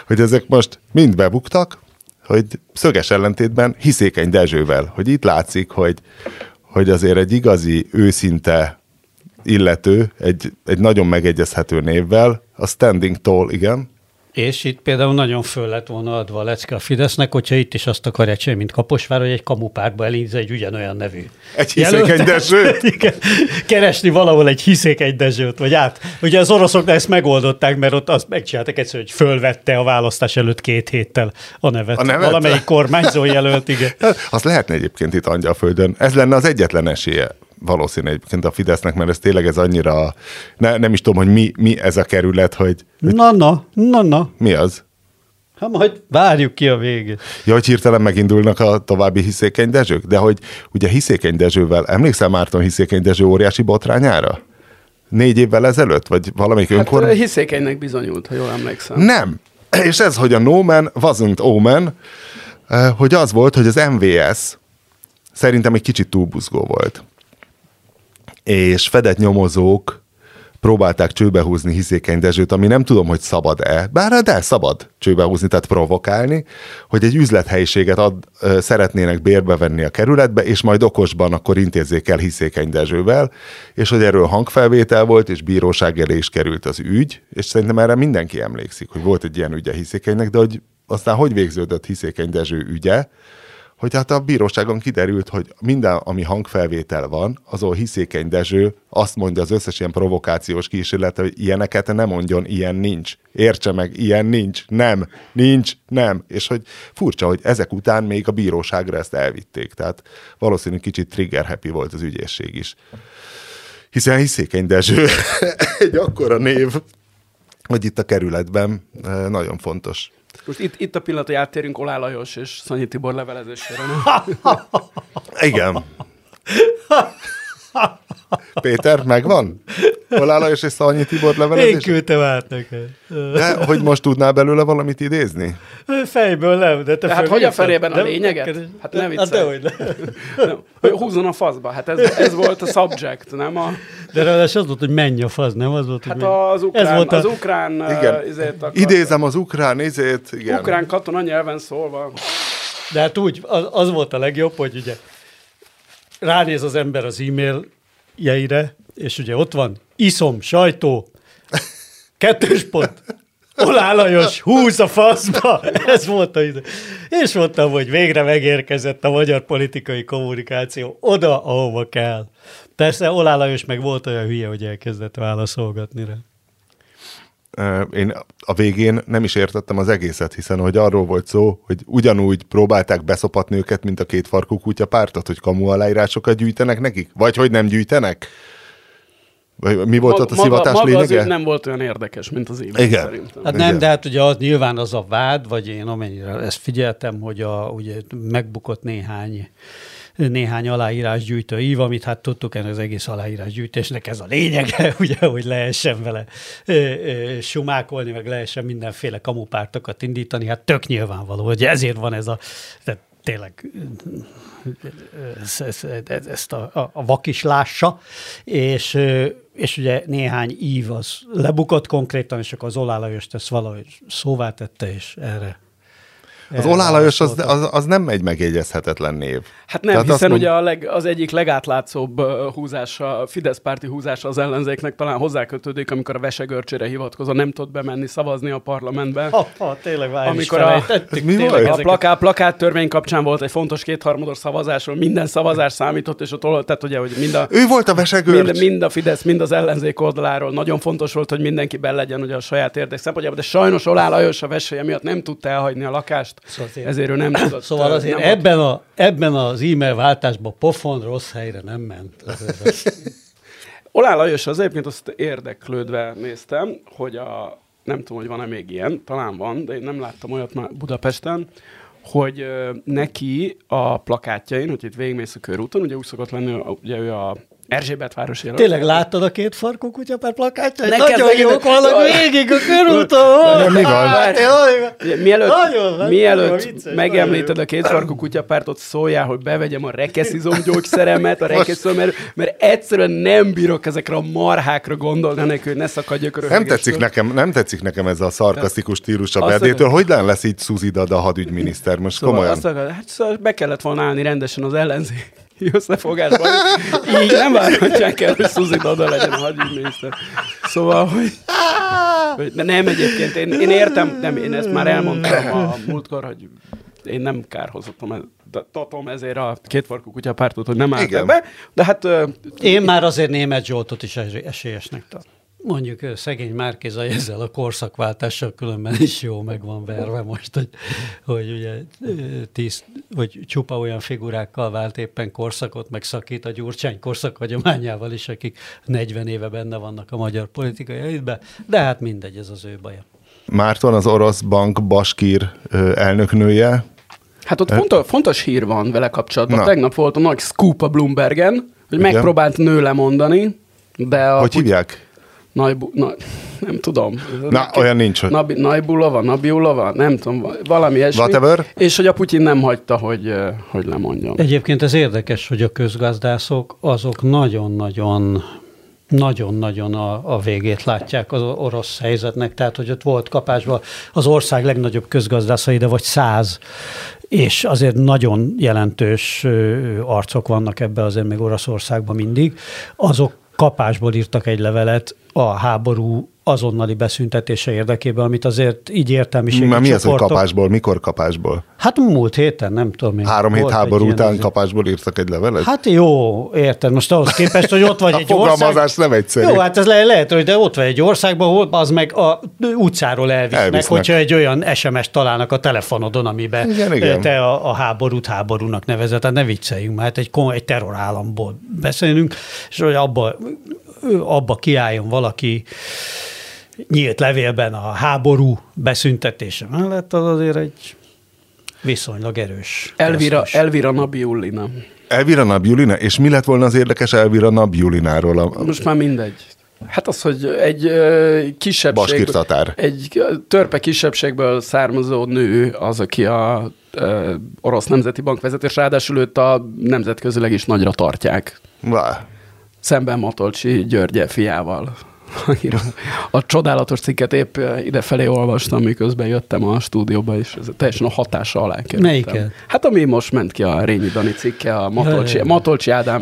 hogy ezek most mind bebuktak, hogy szöges ellentétben Hiszékeny Dezsővel, hogy itt látszik, hogy azért egy igazi, őszinte illető, egy nagyon megegyezhető névvel, a standing tall, igen. És itt például nagyon föl lett volna adva a lecke a Fidesznek, hogyha itt is azt akarják csinálni, mint Kaposvár, hogy egy kamupártba elindítsa egy ugyanolyan nevű. Egy Hiszékeny Dezsőt? Keresni valahol egy Hiszékeny Dezsőt, vagy át. Ugye az oroszoknál ezt megoldották, mert ott azt megcsinálták egyszerűen, hogy fölvette a választás előtt 2 héttel a nevet. Valamelyik kormányzó jelölt, igen. Azt lehetne egyébként itt Angyalföldön. Ez lenne az egyetlen esélye. Valószínű egyébként a Fidesznek, mert ez tényleg ez annyira... Nem is tudom, hogy mi ez a kerület, hogy... Na-na, na-na. Mi az? Ha majd várjuk ki a végét. Ja, hogy hirtelen megindulnak a további Hiszékeny Dezsők? De hogy ugye Hiszékeny Dezsővel, emlékszel Márton Hiszékeny Dezső óriási botrányára? 4 évvel ezelőtt? Vagy valamelyik önkormány? Hát Hiszékenynek bizonyult, ha jól emlékszem. Nem. És ez, hogy a no man wasn't omen, hogy az volt, hogy az MVS szerintem egy kicsit túlbuzgó volt. És fedett nyomozók próbálták csőbehúzni Hiszékeny Dezsőt, ami nem tudom, hogy szabad-e, bár de szabad csőbehúzni, tehát provokálni, hogy egy üzlethelyiséget szeretnének bérbe venni a kerületbe, és majd okosban akkor intézzék el Hiszékeny Dezsővel, és hogy erről hangfelvétel volt, és bíróság elé is került az ügy, és szerintem erre mindenki emlékszik, hogy volt egy ilyen ügye Hiszékenynek, de hogy aztán hogy végződött Hiszékeny Dezső ügye, hogy hát a bíróságon kiderült, hogy minden, ami hangfelvétel van, azon Hiszékeny Dezső azt mondja az összes ilyen provokációs kísérlete, hogy ilyeneket ne mondjon, ilyen nincs. Értse meg, ilyen nincs, nem. És hogy furcsa, hogy ezek után még a bíróságra ezt elvitték. Tehát valószínűleg kicsit trigger happy volt az ügyészség is. Hiszen Hiszékeny Dezső egy akkora név, hogy itt a kerületben nagyon fontos. Most itt a pillanat, hogy áttérünk Oláh Lajos és Szanyi Tibor levelezésére. Igen. Péter, megvan? Oláh Lajos és Szanyi Tibor levelezésére? Én küldtem át neked. De hogy most tudnál belőle valamit idézni? Fejből nem. De hát hogy a felében a lényeget? Hát nem viccelj. Húzzon a faszba. Hát ez volt a subject, nem a... De ráadásul az volt, hogy menj a fasz, nem az volt, hogy menj. Hát az ukrán... Idézem az ukrán izét. Igen. Ukrán katona nyelven szólva. De hát úgy, az volt a legjobb, hogy ugye ránéz az ember az e-mailjeire, és ugye ott van, iszom, sajtó, 2. Oláh Lajos, húz a faszba! Ez volt a ide. És mondtam, hogy végre megérkezett a magyar politikai kommunikáció oda, ahova kell. Persze Oláh Lajos meg volt olyan hülye, hogy elkezdett válaszolgatni rá. Én a végén nem is értettem az egészet, hiszen hogy arról volt szó, hogy ugyanúgy próbálták beszopatni őket, mint a két farkú kutya pártot, hogy kamu aláírásokat gyűjtenek nekik? Vagy hogy nem gyűjtenek? Mi volt ott a szivatás lényege? Maga az nem volt olyan érdekes, mint az éve szerintem. Hát nem, de hát ugye az, nyilván az a vád, vagy én amennyire ezt figyeltem, hogy ugye megbukott néhány aláírásgyűjtő ív, amit hát tudtuk ennek az egész aláírásgyűjtésnek ez a lényege, ugye, hogy lehessen vele sumákolni, meg lehessen mindenféle kamupártokat indítani, hát tök nyilvánvaló, hogy ezért van ez a... Tényleg ezt a vak is lássa, és ugye néhány ív az lebukott konkrétan, és akkor az Oláh Lajost ezt valahogy szóvá tette, és erre. Az Oláh Lajos az nem egy megjegyezhetetlen név. Hát nem, tehát hiszen ugye az egyik legátlátszóbb húzása, a Fidesz-párti húzása az ellenzéknek talán hozzákötődik, amikor a vesegörcsére hivatkozva nem tud bemenni szavazni a parlamentbe. Tényleg várj is felejtettük. A plakáttörvény kapcsán volt egy fontos kétharmados szavazásról, minden szavazás számított, és ott tehát ugye, hogy ő volt a vesegörcs. Mind a Fidesz, mind az ellenzék oldaláról nagyon fontos volt, hogy mindenki benne legyen ugye a saját érdek szempontjából, de sajnos Oláh Lajos a veseje miatt nem tudta elhagyni a lakást. Szóval ezért ő nem tudott. Szóval azért ebben az e-mail váltásban pofon rossz helyre nem ment. Oláh Lajos az egyébként azt érdeklődve néztem, hogy nem tudom, hogy van-e még ilyen, talán van, de én nem láttam olyat már Budapesten, hogy neki a plakátjain, hogy itt végigmész a körúton, ugye úgy szokott lenni, ugye ő a Erzsébetváros jelölt. Tényleg láttad a két farkú kutya pár plakátját? Nagyon jók vannak végig a körúton. Mielőtt megemlíted a két farkú kutya pártot, szóljál, hogy bevegyem a rekeszizom gyógyszeremet, mert egyszerűen nem bírok ezekre a marhákra gondolni, nélkül, hogy ne szakadjak örökségestől. Nem tetszik nekem ez a szarkasztikus stílus a Bedétől. Hogy lesz így Suzi Dada hadügyminiszter? Most komolyan. Hát be kellett volna állni rendesen az ellenzék összefogásban. Így nem várhatják el, hogy Suzi Dada legyen a hadügyminiszter. Szóval, hogy nem egyébként, én értem, nem, én ezt már elmondtam a múltkor, hogy én nem kárhozottam ezért a kétfarkú kutyapártot, hogy nem álltak be, de hát... Én már azért Németh Zsoltot is esélyesnek tartom. Mondjuk szegény Márkéza ezzel a korszakváltással különben is jó meg van verve most, hogy ugye hogy csupa olyan figurákkal vált éppen korszakot, meg szakít a Gyurcsány korszak hagyományával is, akik 40 éve benne vannak a magyar politikai elitben, de hát mindegy, ez az ő baja. Márton, az orosz bank baskír elnöknője. Hát ott fontos hír van vele kapcsolatban. Na. Tegnap volt a nagy scoop a Bloombergen, hogy igen, megpróbált nő lemondani, de a... Hogy hívják? Nem tudom. Olyan nincs, hogy... Nabiulova, nem tudom, valami esmi. Whatever. És hogy a Putyin nem hagyta, hogy lemondjon. Egyébként ez érdekes, hogy a közgazdászok azok nagyon-nagyon a végét látják az orosz helyzetnek, tehát hogy ott volt kapásban az ország legnagyobb közgazdásai, de vagy 100, és azért nagyon jelentős arcok vannak ebbe azért még Oroszországban mindig, azok kapásból írtak egy levelet a háború azonnali beszüntetése érdekében, amit azért így értelmiségek csoportok... Mi az, hogy kapásból? Mikor kapásból? Hát múlt héten, nem tudom én. 3 hét háború után azért kapásból írtak egy levelet? Hát jó, érted. Most ahhoz képest, hogy ott vagy egy ország... A fogalmazás nem egyszerű. Jó, hát ez lehet, hogy de ott vagy egy országban, hol az meg a utcáról elvisznek, hogyha egy olyan SMS-t találnak a telefonodon, amiben igen. Te a háborút háborúnak nevezed. Hát ne vicceljünk, mert egy terrorállamból beszélünk, és hogy abba kiálljon valaki nyílt levélben a háború beszüntetése mellett, az azért egy viszonylag erős. Elvira Nabiulina. Elvira Nabiulina? És mi lett volna az érdekes Elvira Nabiulináról? Most már mindegy. Hát az, hogy egy kisebbség... Egy törpe kisebbségből származó nő az, aki a orosz nemzeti bank vezető, és ráadásul őt a nemzetközileg is nagyra tartják. Vá. Szemben Matolcsi György fiával. A csodálatos cikket épp idefelé olvastam, miközben jöttem a stúdióba, és ez teljesen a hatása alá kerültem. Melyiket? Hát ami most ment ki, a Rényi Dani cikke, a Matolcsi Ádám.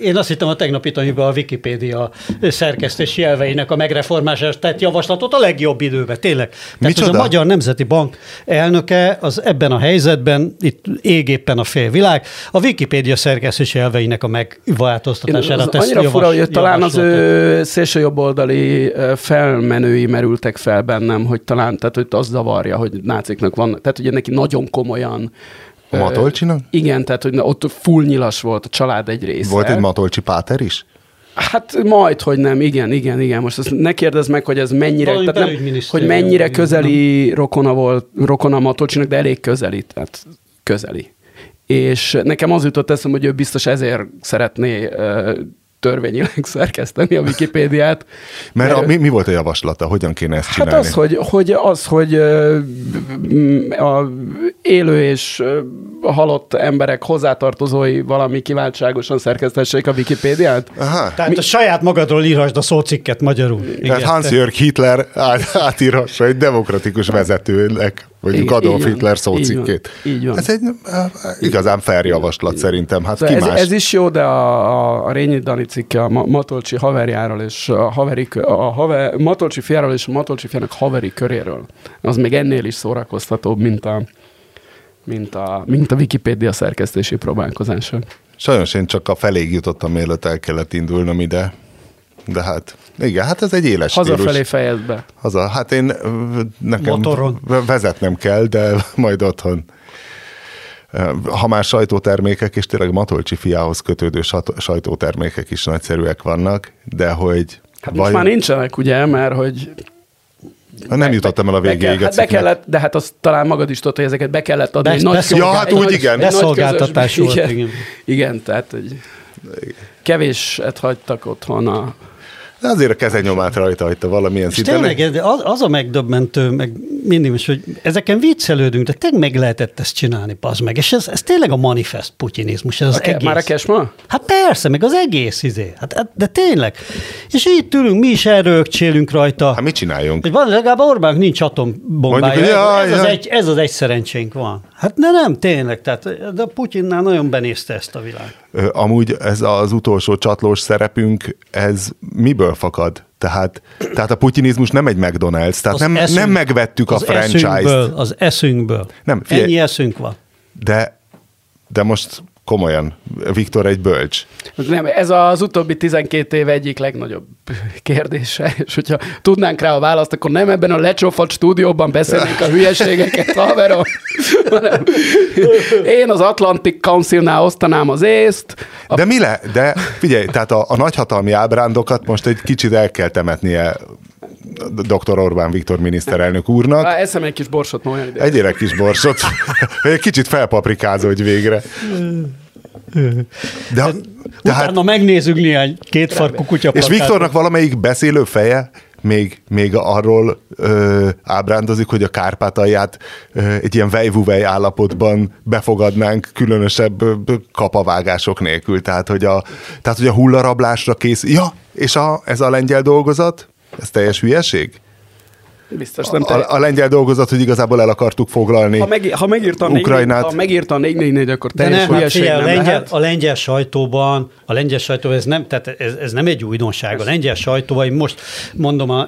Én azt hittem a tegnapi tanúban a Wikipédia szerkesztési elveinek a megreformását tett javaslatot a legjobb időben, tényleg. Tehát az a Magyar Nemzeti Bank elnöke az ebben a helyzetben, itt ég éppen a félvilág, a Wikipédia szerkesztési elveinek a megváltoztatására tett javaslatot. Annyira fura, hogy talán az ő jobboldali felmenői merültek fel bennem, hogy talán, tehát hogy az zavarja, hogy náciknak vannak. Tehát ugye neki nagyon komolyan... Matolcsinak? Igen, tehát hogy ott full nyilas volt a család egy része. Volt egy Matolcsi Páter is? Hát majd, hogy nem, igen. Most azt ne kérdezz meg, hogy ez mennyire, tehát nem, hogy mennyire közeli rokona Matolcsinak, de elég közeli, tehát közeli. És nekem az jutott eszem, hogy ő biztos ezért szeretné törvényileg szerkeszteni a Wikipédiát. Mert mi volt a javaslata? Hogyan kéne ezt csinálni? Hát az, hogy a élő és halott emberek hozzátartozói valami kiváltságosan szerkesztessék a Wikipédiát. Aha. Tehát a saját magadról írhassd a szócikket magyarul. Tehát Hans-Jörg Hitler átírhassa egy demokratikus vezetőnek, vagy Adolf Hitler szócikkét. Így van. Ez egy igazán fair javaslat szerintem. Hát ki más? Ez is jó, de a Rényi Dani cikke a Matolcsi haverjáról és Matolcsi fiáról és a Matolcsi fiának haveri köréről. Az még ennél is szórakoztatóbb, mint a Wikipédia szerkesztési próbálkozása. Sajnos én csak a feléig jutottam, mielőtt el kellett indulnom ide. De hát, igen, hát ez egy éles stílus. Hazafelé fejezd be. Hát én nekem motoron vezetnem kell, de majd otthon. Ha már sajtótermékek, és tényleg Matolcsi fiához kötődő sajtótermékek is nagyszerűek vannak, de hogy... Hát most már nincsenek, ugye, mert hogy... Nem jutottam el a végéig. Hát be kellett, de hát azt talán magad is tudod, hogy ezeket be kellett adni. Beszolgáltatás volt. Igen, tehát hogy... Kevéset hagytak otthon a... De azért a kezenyomát rajta hagyta valamilyen szinten. Tényleg, az a megdöbbentő, meg mindig is, hogy ezeken viccelődünk, de tényleg meg lehetett ezt csinálni, bazd meg. És ez tényleg a manifest putinizmus, ez az egész. Már a kesma? Hát persze, meg az egész hát, de tényleg. És itt ülünk, mi is elrögcsélünk rajta. Hát mit csináljunk? Van, legalább Orbánnak nincs atombombája. Ez az egy szerencsénk van. Hát nem, tényleg. Tehát, de Putyinnál nagyon benézte ezt a világ. Amúgy ez az utolsó csatlós szerepünk, ez miből fakad? Tehát a putinizmus nem egy McDonald's, tehát nem megvettük a franchise-t. Az eszünkből. Nem, figyelj, ennyi eszünk van. De most komolyan, Viktor egy bölcs. Nem, ez az utóbbi 12 év egyik legnagyobb kérdése, és hogyha tudnánk rá a választ, akkor nem ebben a lecsófadt stúdióban beszélnénk a hülyeségeket, haverom. Én az Atlantic Council-nál osztanám az észt. De figyelj, tehát a nagyhatalmi ábrándokat most egy kicsit el kell temetnie dr. Orbán Viktor miniszterelnök úrnak. Eszem egy kis borsot, olyan ide. Egyére kis borsot. Egy kicsit felpaprikázódj végre. Utána megnézzük néhány kétfarkú kutyaplakát. És Viktornak valamelyik beszélő feje még arról ábrándozik, hogy a Kárpátalját egy ilyen vejvúvej állapotban befogadnánk különösebb kapavágások nélkül. Tehát, hogy a hullarablásra kész... Ja, és ez a lengyel dolgozat? Ez teljes hülyeség? Biztos nem teljes. A lengyel dolgozat, hogy igazából el akartuk foglalni Ukrajnát. Ha megírta a 444, akkor teljes hülyeség nem lehet. A lengyel sajtóban ez nem, tehát ez nem egy újdonság. A lengyel sajtóban, most mondom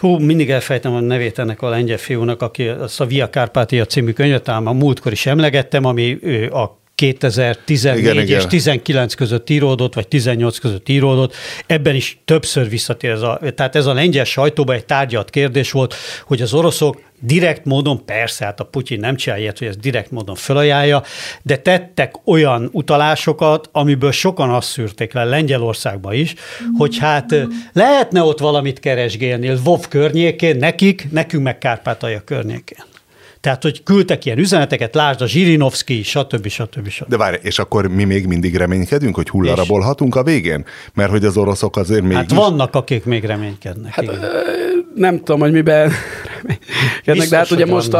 mindig elfejtem a nevét ennek a lengyel fiúnak, aki a Via Carpathia című könyvet, ám a múltkor is emlegettem, ami a 2014 és 19 között íródott, vagy 18 között íródott, ebben is többször visszatér. Tehát ez a lengyel sajtóban egy tárgyalt kérdés volt, hogy az oroszok direkt módon, persze, hát a Putyin nem csinálja ilyet, hogy ezt direkt módon felajánlja, de tettek olyan utalásokat, amiből sokan azt szűrték le Lengyelországban is, hogy hát lehetne ott valamit keresgélni, Lvov környékén, nekünk meg Kárpátalja környékén. Tehát, hogy küldtek ilyen üzeneteket, lásd a Zsirinovszki, stb. De várj, és akkor mi még mindig reménykedünk, hogy hullarabolhatunk a végén? Mert hogy az oroszok azért mégis... Hát vannak, akik még reménykednek. Hát, nem tudom, hogy miben reménykednek, de hát ugye most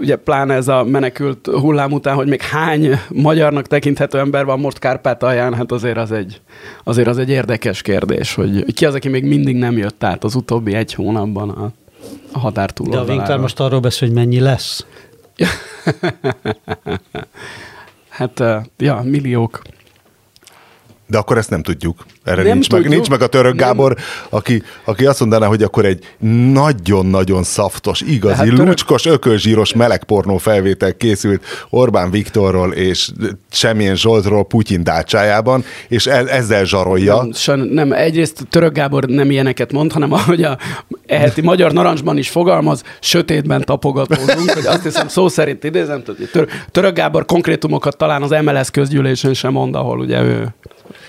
ugye pláne ez a menekült hullám után, hogy még hány magyarnak tekinthető ember van most Kárpátalján, hát azért az egy érdekes kérdés, hogy ki az, aki még mindig nem jött át az utóbbi egy hónapban a határ túloldalára. De a Winkler most arról beszél, hogy mennyi lesz? Hát, ja, milliók. De akkor ezt nem tudjuk. Erre nem nincs meg a Török Gábor, aki azt mondaná, hogy akkor egy nagyon-nagyon szaftos, igazi, hát lucskos, ökölzsíros melegpornó felvétel készült Orbán Viktorról és Semmilyen Zsoltról Putyin dácsájában, és ezzel zsarolja. Nem, egyrészt Török Gábor nem ilyeneket mond, hanem ahogy a eheti Magyar Narancsban is fogalmaz, sötétben tapogatózunk, hogy azt hiszem szó szerint idézem, Török Gábor konkrétumokat talán az MLS közgyűlésen sem mond, ahol ugye ő...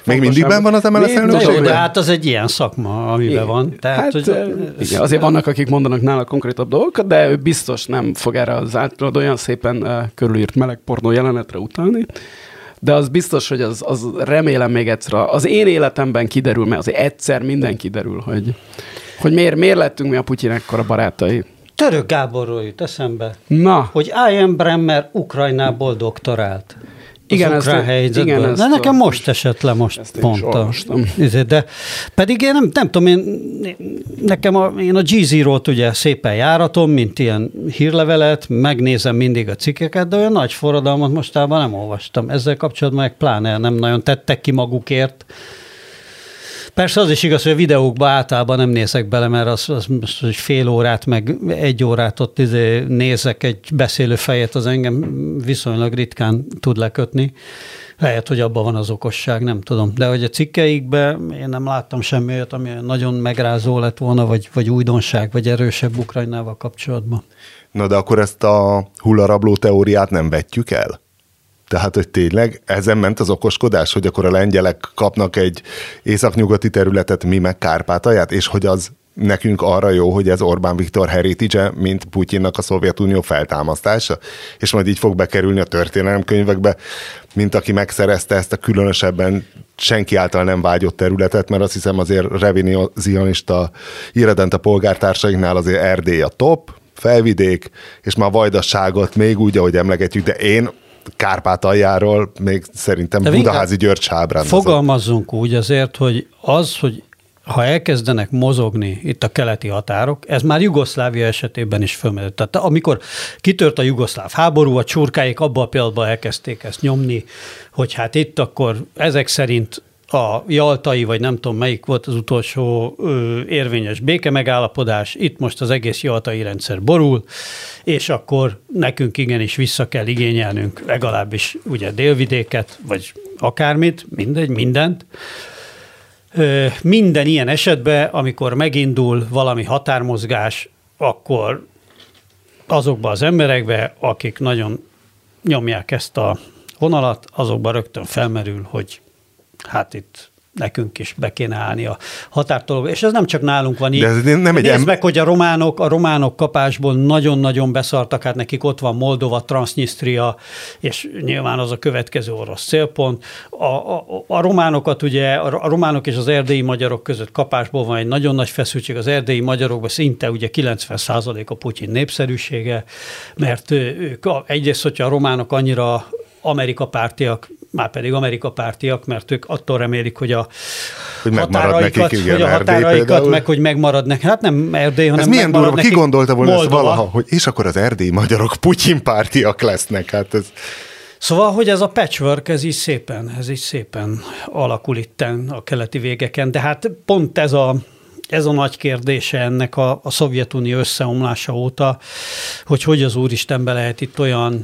Még mindig benn van az MLS elnökségben? De hát az egy ilyen szakma, amiben van. Tehát, hát, igen, azért vannak, akik mondanak nála konkrétabb dolgokat, de ő biztos nem fog erre az általad olyan szépen körülírt meleg pornó jelenetre utalni. De az biztos, hogy az remélem még egyszer az én életemben kiderül, mert azért egyszer minden kiderül, hogy miért lettünk mi a Putyin ekkora barátai. Török Gáborról jut eszembe, hogy I.M. Bremmer Ukrajnából doktorált. Igen, de nekem most esett le most pont. De pedig én nem tudom, én a G0-t ugye szépen járatom, mint ilyen hírlevelet, megnézem mindig a cikkeket, de olyan nagy forradalmat mostában nem olvastam. Ezzel kapcsolatban meg pláne nem nagyon tettek ki magukért. Persze az is igaz, hogy a videókba általában nem nézek bele, mert az hogy fél órát, meg egy órát ott nézek egy beszélő fejet, az engem viszonylag ritkán tud lekötni. Lehet, hogy abban van az okosság, nem tudom. De hogy a cikkeikben én nem láttam semmi olyat, ami nagyon megrázó lett volna, vagy újdonság, vagy erősebb Ukrajnával kapcsolatban. Na de akkor ezt a hullarabló teóriát nem vetjük el? Tehát, hogy tényleg ezen ment az okoskodás, hogy akkor a lengyelek kapnak egy északnyugati területet, mi meg Kárpátalját, és hogy az nekünk arra jó, hogy ez Orbán Viktor heritage, mint Putyinnak a Szovjetunió feltámasztása, és majd így fog bekerülni a történelemkönyvekbe, mint aki megszerezte ezt a különösebben senki által nem vágyott területet, mert azt hiszem azért revizionista irredent a polgártársainknál azért Erdély a top, Felvidék, és már Vajdaságot még úgy, ahogy emlegetjük, de én Kárpátaljáról még szerintem Budaházy György ábrándozom. Fogalmazzunk úgy azért, hogy ha elkezdenek mozogni itt a keleti határok, ez már Jugoszlávia esetében is fölmerült. Tehát amikor kitört a jugoszláv háború, a csurkáik abban a pillanatban elkezdték ezt nyomni, hogy hát itt akkor ezek szerint a jaltai, vagy nem tudom melyik volt az utolsó érvényes békemegállapodás, itt most az egész jaltai rendszer borul, és akkor nekünk igenis vissza kell igényelnünk legalábbis ugye délvidéket, vagy akármit, mindegy, mindent. Minden ilyen esetben, amikor megindul valami határmozgás, akkor azokba az emberekbe, akik nagyon nyomják ezt a vonalat, azokba rögtön felmerül, hogy hát itt nekünk is be kéne állni a határtól. És ez nem csak nálunk van így. Nézd meg, hogy a románok kapásból nagyon-nagyon beszartak, hát nekik ott van Moldova, Transznyisztria, és nyilván az a következő orosz célpont. A románokat ugye, a románok és az erdélyi magyarok között kapásból van egy nagyon nagy feszültség. Az erdélyi magyarokban szinte ugye 90% a Putyin népszerűsége, mert ők egyrészt, hogyha a románok annyira Amerika pártiak, mert ők attól remélik, hogy a határaikat meg hogy megmarad nekik. Hát nem Erdély, hanem ez milyen durva, ki gondolta volna ezt valaha, hogy és akkor az erdélyi magyarok Putyin pártiak lesznek. Hát ez... Szóval, hogy ez a patchwork, ez így szépen alakul itten a keleti végeken, de hát pont ez a nagy kérdése ennek a Szovjetunió összeomlása óta, hogy az úristenbe lehet itt olyan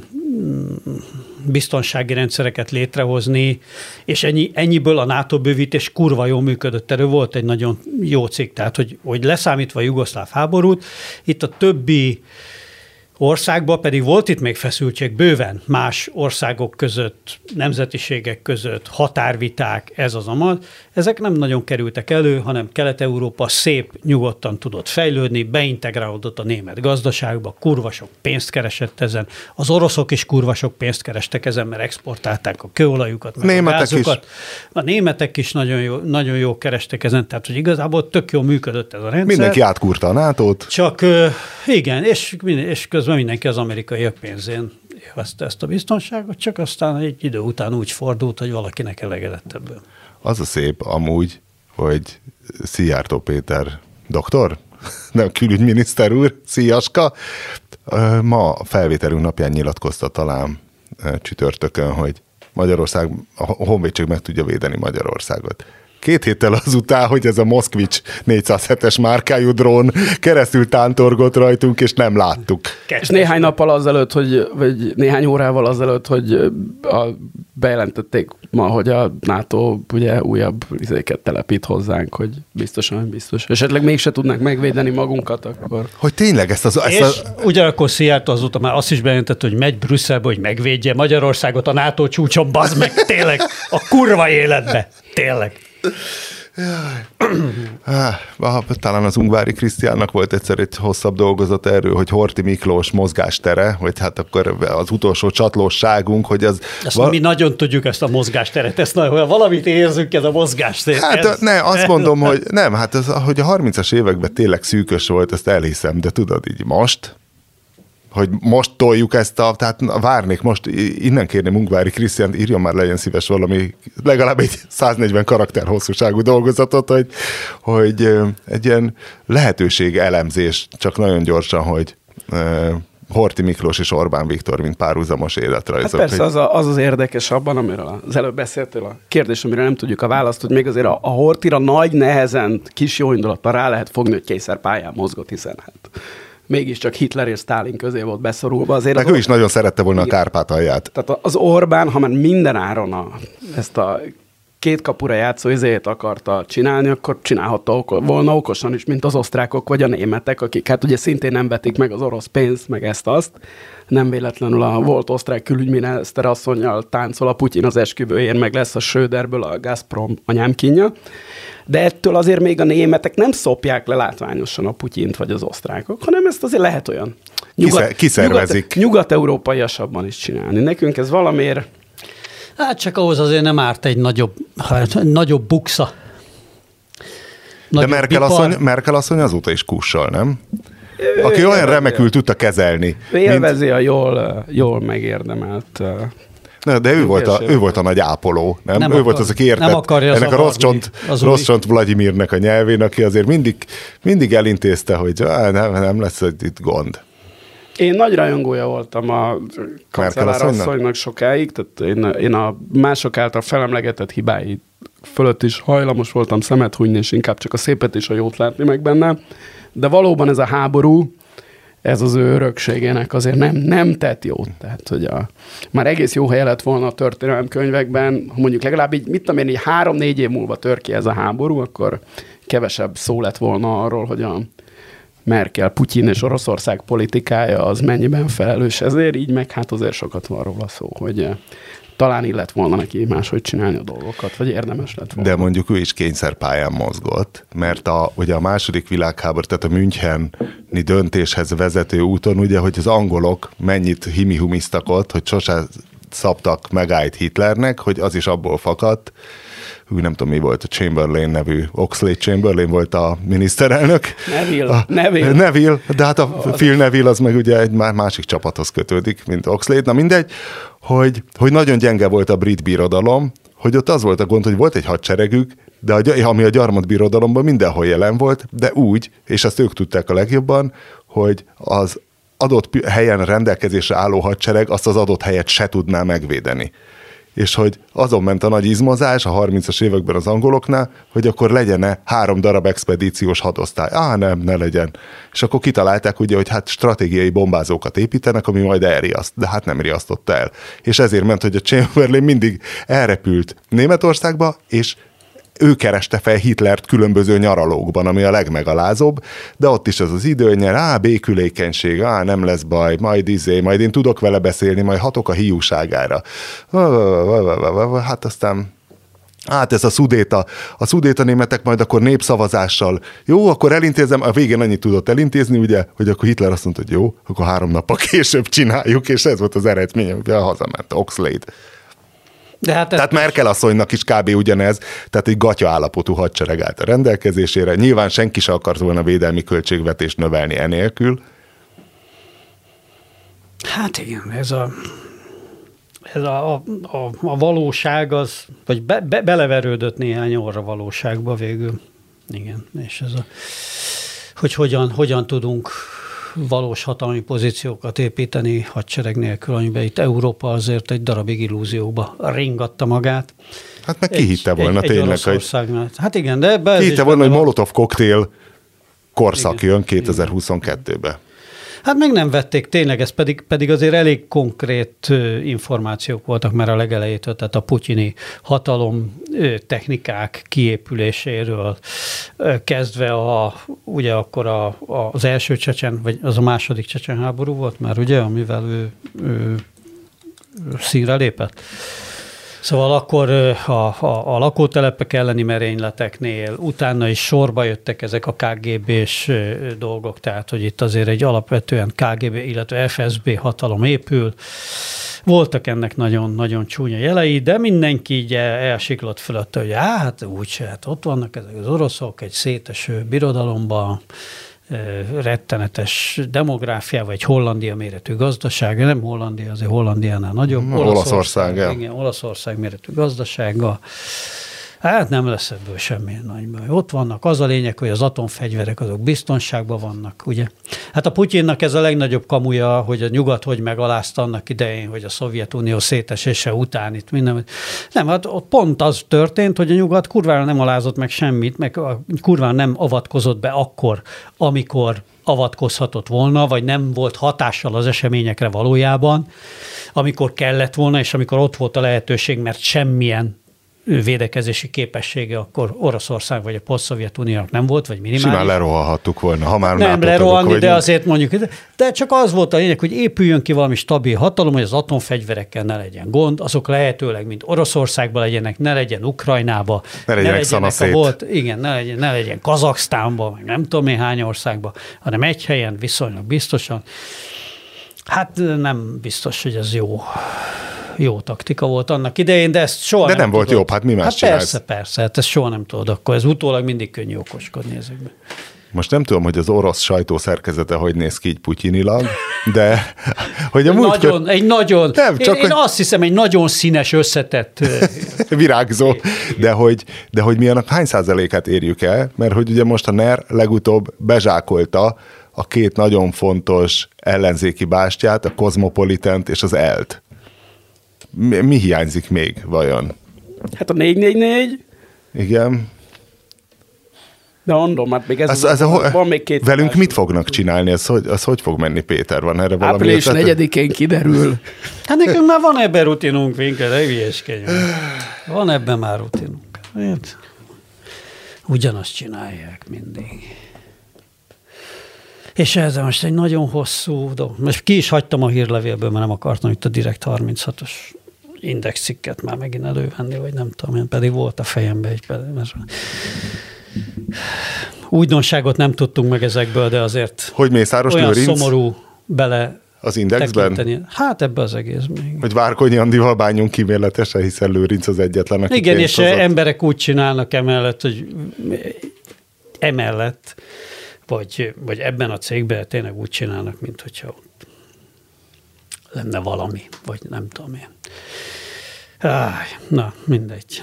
biztonsági rendszereket létrehozni, és ennyiből a NATO bővítés kurva jól működött. Erről volt egy nagyon jó cikk, tehát hogy leszámítva a jugoszláv háborút, itt a többi országban pedig volt itt még feszültség bőven más országok között, nemzetiségek között, határviták, ez az amaz. Ezek nem nagyon kerültek elő, hanem Kelet-Európa szép, nyugodtan tudott fejlődni, beintegrálódott a német gazdaságba, kurva sok pénzt keresett ezen. Az oroszok is kurva sok pénzt kerestek ezen, mert exportálták a kőolajukat, meg németek a gázukat. A németek is nagyon jó kerestek ezen, tehát hogy igazából tök jól működött ez a rendszer. Mindenki átkúrta a NATO-t. Csak igen, és közben mindenki az amerikaiak pénzén élvezte ezt a biztonságot, csak aztán egy idő után úgy fordult, hogy valakinek elegedett ebből. Az a szép amúgy, hogy Szijjártó Péter doktor, nem külügyminiszter úr, sziaska, ma a felvételünk napján nyilatkozta talán csütörtökön, hogy Magyarország, a honvédség meg tudja védeni Magyarországot. 2 héttel azután, hogy ez a Moszkvics 407-es márkájú drón keresztül tántorgott rajtunk, és nem láttuk. És néhány nappal azelőtt, vagy néhány órával azelőtt, hogy bejelentették ma, hogy a NATO ugye újabb izéket telepít hozzánk, hogy biztos. Esetleg mégse tudnánk megvédeni magunkat akkor. Hogy tényleg ugyanakkor Szijjártó azóta már azt is bejelentett, hogy megy Brüsszelbe, hogy megvédje Magyarországot a NATO csúcson, bazd meg, tényleg, a kurva életbe, tényleg. Talán az Ungvári Krisztiánnak volt egyszer egy hosszabb dolgozat erről, hogy Horthy Miklós mozgástere, hogy hát akkor az utolsó csatlósságunk, hogy az... Mi nagyon tudjuk ezt a mozgásteret, ezt nagyon, valamit érzünk ez a mozgásteret. Hát azt mondom, hogy nem, hát az, hogy a 30-as években tényleg szűkös volt, ezt elhiszem, de tudod így most... hogy most toljuk ezt tehát várnék most, innen kérném Ungvári Krisztiánt, írjon már legyen szíves valami, legalább egy 140 karakter hosszúságú dolgozatot, hogy egy ilyen lehetőség elemzés, csak nagyon gyorsan, hogy Horthy Miklós és Orbán Viktor, mint párhuzamos életrajzok. Hát persze, az érdekes abban, amiről az előbb beszéltél, a kérdés, amiről nem tudjuk a választ, hogy még azért a Horthyra nagy nehezen, kis jó indulattal rá lehet fogni, hogy kényszerpályán mozgott, hiszen hát mégiscsak Hitler és Sztálin közé volt beszorulva. Azért ő is nagyon szerette volna a Kárpátalját. Tehát az Orbán, ha már minden áron ezt a két kapura játszó izéjét akarta csinálni, akkor csinálhatta volna okosan is, mint az osztrákok vagy a németek, akik hát ugye szintén nem vetik meg az orosz pénzt, meg ezt-azt. Nem véletlenül a volt osztrák külügyminiszter asszonnyal táncol a Putyin az esküvőjén, meg lesz a Söderből a Gazprom anyámkínja. De ettől azért még a németek nem szopják le látványosan a Putyint vagy az osztrákok, hanem ezt azért lehet olyan kiszervezik. Nyugat-európaiasabban is csinálni. Nekünk ez valamiért... Hát csak ahhoz azért nem árt egy nagyobb buksa. De Merkel asszony azóta is kussal, nem? Aki olyan remekül tudta kezelni. Élvezi a jól megérdemelt... De ő volt a nagy ápoló, nem? Ő volt az, aki értett ennek a rossz csont Vladimirnek a nyelvén, aki azért mindig elintézte, hogy nem lesz itt gond. Én nagy rajongója voltam a kancellárasszonynak sokáig, tehát én a mások által felemlegetett hibái fölött is hajlamos voltam szemet hunyni, és inkább csak a szépet és a jót látni meg benne. De valóban ez a háború, ez az ő örökségének azért nem tett jót. Tehát, hogy már egész jó helye lett volna a történelemkönyvekben, mondjuk legalább így, mit tudom én, így 3-4 év múlva tör ki ez a háború, akkor kevesebb szó lett volna arról, hogy a Merkel, Putyin és Oroszország politikája az mennyiben felelős ezért, így meg hát azért sokat van róla szó, hogy talán illett volna neki máshogy csinálni a dolgokat, vagy érdemes lett volna. De mondjuk ő is kényszerpályán mozgott, mert ugye a második világháború, tehát a müncheni döntéshez vezető úton, ugye, hogy az angolok mennyit himihumiztak ott, hogy sose szabtak megállt Hitlernek, hogy az is abból fakadt, nem tudom mi volt, a Chamberlain nevű, Oxlade Chamberlain volt a miniszterelnök. Neville, de hát a Phil Neville az meg ugye egy másik csapathoz kötődik, mint Oxlade. Na mindegy, hogy nagyon gyenge volt a brit birodalom, hogy ott az volt a gond, hogy volt egy hadseregük, de ami a gyarmatbirodalomban mindenhol jelen volt, de úgy, és azt ők tudták a legjobban, hogy az adott helyen rendelkezésre álló hadsereg azt az adott helyet se tudná megvédeni. És hogy azon ment a nagy izmozás a 30-as években az angoloknál, hogy akkor legyen-e 3 darab expedíciós hadosztály. Nem, ne legyen. És akkor kitalálták ugye, hogy hát stratégiai bombázókat építenek, ami majd elriaszt, de hát nem riasztotta el. És ezért ment, hogy a Chamberlain mindig elrepült Németországba, és ő kereste fel Hitlert különböző nyaralókban, ami a legmegalázóbb, de ott is az az időnyer, békülékenység, nem lesz baj, majd én tudok vele beszélni, majd hatok a hiúságára. Hát aztán ez a szudéta németek majd akkor népszavazással. Jó, akkor elintézem, a végén annyit tudott elintézni, ugye, hogy akkor Hitler azt mondta, hogy jó, akkor 3 nappal később csináljuk, és ez volt az eredmény, ugye hazament Oxlade. Tehát Merkel asszonynak is kb. Ugyanez, tehát egy gatya állapotú hadsereg állt a rendelkezésére. Nyilván senki se akart volna védelmi költségvetést növelni enélkül. Hát igen, ez a valóság az, vagy beleverődött néhány óra valóságba végül. Igen, és ez hogy hogyan tudunk valós hatalmi pozíciókat építeni hadsereg nélkül, amiben itt Európa azért egy darabig illúzióba ringatta magát. Hát meg kihitte volna tényleg, hogy... Hát igen, de ebben... Kihitte volna, hogy Molotov koktél korszak jön 2022-be. Hát meg nem vették tényleg, ez pedig azért elég konkrét információk voltak már a legelejétől, tehát a putyini hatalom technikák kiépüléséről kezdve ugye akkor az első csecsen, vagy az a második csecsenháború volt már, ugye, amivel ő színre lépett. Szóval akkor a lakótelepek elleni merényleteknél utána is sorba jöttek ezek a KGB-s dolgok, tehát hogy itt azért egy alapvetően KGB, illetve FSB hatalom épül. Voltak ennek nagyon-nagyon csúnya jelei, de mindenki így elsiklott fölött, hogy hát úgyse, hát ott vannak ezek az oroszok egy széteső birodalomban, rettenetes demográfiával, egy Hollandia méretű gazdasága, nem Hollandia, azért Hollandiánál nagyobb. Olaszország. Igen, Olaszország méretű gazdasága. Hát nem lesz ebből semmi nagy baj. Ott vannak, az a lényeg, hogy az atomfegyverek azok biztonságban vannak, ugye? Hát a Putyinnak ez a legnagyobb kamuja, hogy a nyugat hogy megalázta annak idején, hogy a Szovjetunió szétesése után itt minden. Nem, hát ott pont az történt, hogy a nyugat kurvára nem alázott meg semmit, meg kurvára nem avatkozott be akkor, amikor avatkozhatott volna, vagy nem volt hatással az eseményekre valójában, amikor kellett volna, és amikor ott volt a lehetőség, mert semmilyen védekezési képessége akkor Oroszország vagy a posztszovjetuniónak nem volt, vagy minimális. Simán lerohalhattuk volna, ha már nem lerohanni, de azért mondjuk. De csak az volt a lényeg, hogy épüljön ki valami stabil hatalom, hogy az atomfegyverekkel ne legyen gond, azok lehetőleg, mint Oroszországban legyenek, ne legyen Ukrajnába, ne legyen Kazaksztánban, vagy nem tudom én hány országban, hanem egy helyen viszonylag biztosan. Hát nem biztos, hogy ez jó taktika volt annak idején, de ezt soha nem volt jobb, hát mi más csinálsz? Persze, hát ezt soha nem tudod akkor. Ez utólag mindig könnyű okoskodni ezekben. Most nem tudom, hogy az orosz sajtó szerkezete hogy néz ki így putyinilag, de... Hogy a Egy nagyon... Nem, csak én azt hiszem, egy nagyon színes, összetett... virágzó. De hogy mi annak hány százalékát érjük el? Mert hogy ugye most a NER legutóbb bezsákolta a 2 nagyon fontos ellenzéki bástyát, a Kozmopolitent és az ELT. Mi hiányzik még, vajon? Hát a 444. Igen. De mondom, hát még van még 2. Velünk mit fognak csinálni? Az hogy fog menni, Péter? Van erre valami? Április 4-én kiderül. Hát nekünk már van ebben rutinunk, Vinke, de hülyeskedj. Van ebben már rutinunk. Hát, ugyanazt csinálják mindig. És ez most egy nagyon hosszú dolog. Most ki is hagytam a hírlevélből, mert nem akartam itt a direkt 36-os index cikket már megint elővenni, vagy nem tudom én, pedig volt a fejemben egy mert újdonságot nem tudtunk meg ezekből, de azért hogy mészáros olyan Lőrinc? Szomorú bele az indexben? Tekinteni. Hát ebbe az egész még. Hogy Várkonyi Andival bánjunk kíméletesen, hiszen Lőrinc az egyetlen, aki igen, és hozott. Emberek úgy csinálnak emellett, hogy vagy ebben a cégben tényleg úgy csinálnak, mint hogyha lenne valami, vagy nem tudom én. Na, mindegy,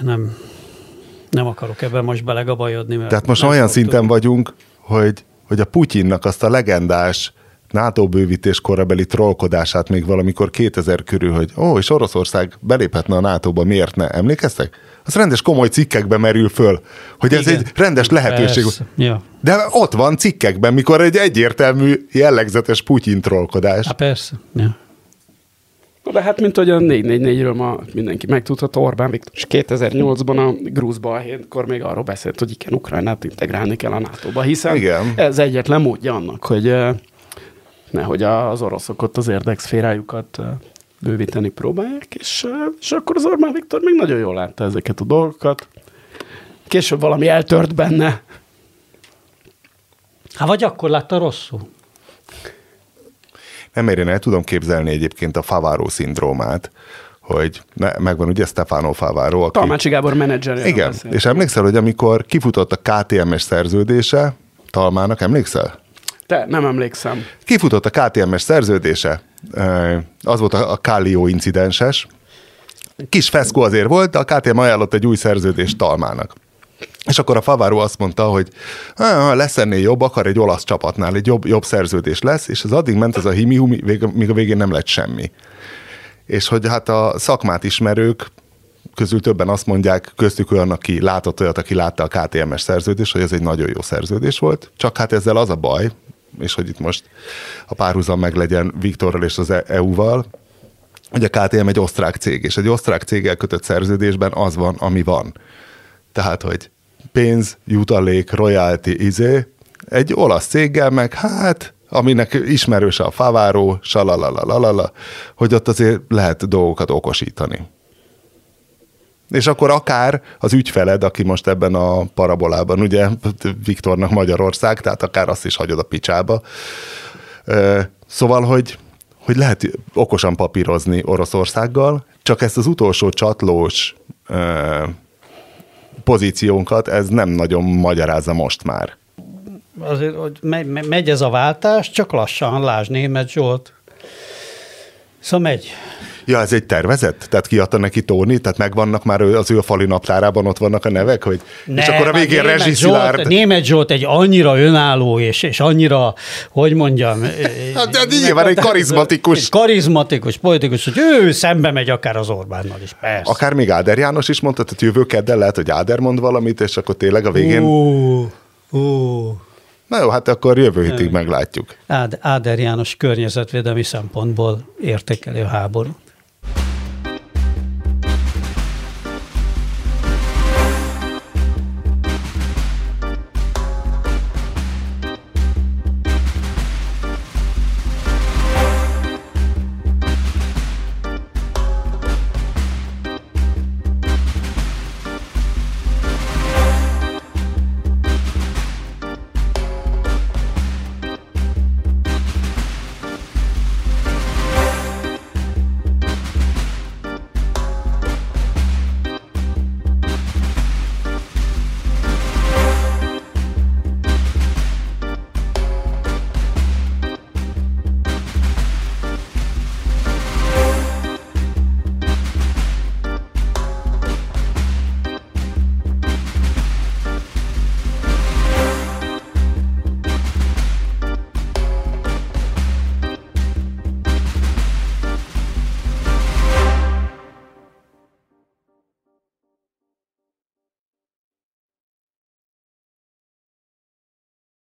nem akarok ebben most belegabajodni. Tehát most olyan szinten vagyunk, hogy a Putyinnak azt a legendás NATO bővítés korabeli trollkodását még valamikor 2000 körül, hogy és Oroszország beléphetne a NATO-ba, miért ne? Emlékeztek? Az rendes komoly cikkekbe merül föl, hogy ez igen, egy rendes lehetőség. Ja. De ott van cikkekben, mikor egy egyértelmű, jellegzetes Putyin trollkodás. Hát persze, ja. De hát, mint hogy a 444-ről ma mindenki megtudhat, Orbán Viktor, és 2008-ban a grúz balhénkor még arról beszélt, hogy igen, Ukrajnát integrálni kell a NATO-ba, hiszen igen. Ez egyetlen módja annak, hogy nehogy az oroszok ott az érdekszférájukat bővíteni próbálják, és akkor az Orbán Viktor még nagyon jól látta ezeket a dolgokat. Később valami eltört benne. Hát vagy akkor látta rosszul. Nem érjen, el tudom képzelni egyébként a Faváró szindrómát, hogy megvan ugye Stefano Faváró, aki... Talmácsi Gábor menedzserjel. Igen, beszél. És emlékszel, hogy amikor kifutott a KTM-es szerződése, Talmának emlékszel? Te, nem emlékszem. Kifutott a KTM-es szerződése, az volt a Kallio incidenses. Kis feszkó azért volt, de a KTM ajánlott egy új szerződést Talmának. És akkor a Faváró azt mondta, hogy lesz ennél jobb, akar egy olasz csapatnál, egy jobb szerződés lesz, és az addig ment ez a himi-humi, míg a végén nem lett semmi. És hogy hát a szakmát ismerők közül többen azt mondják, köztük olyan, aki látott olyat, aki látta a KTM-es szerződést, hogy ez egy nagyon jó szerződés volt, csak hát ezzel az a baj, és hogy itt most a párhuzam meglegyen Viktorral és az EU-val, hogy a KTM egy osztrák cég, és egy osztrák céggel kötött szerződésben az van, ami van. Tehát, hogy pénz, jutalék, royalty, egy olasz céggel meg, hát, aminek ismerős a Faváró, salalalalala, hogy ott azért lehet dolgokat okosítani. És akkor akár az ügyfeled, aki most ebben a parabolában, ugye, Viktornak Magyarország, tehát akár azt is hagyod a picsába. Szóval, hogy lehet okosan papírozni Oroszországgal, csak ezt az utolsó csatlós pozíciónkat, ez nem nagyon magyarázza most már. Azért, hogy megy ez a váltás, csak lassan, lásd Németh Zsolt. Szóval megy. Ja, ez egy tervezet? Tehát kiadta neki Tóni? Tehát megvannak már az ő fali naptárában, ott vannak a nevek? Hogy... Ne, és akkor a végén Németh Zsolt egy annyira önálló, és annyira, hogy mondjam... Hát nyilván egy karizmatikus... Egy karizmatikus politikus, hogy ő szembe megy akár az Orbánnal is, persze. Akár még Áder János is mondta, tehát jövő kedden lehet, hogy Áder mond valamit, és akkor tényleg a végén... Na jó, hát akkor jövő hétig meglátjuk. Áder János környezetvédelmi szempontból értékeli a háborút.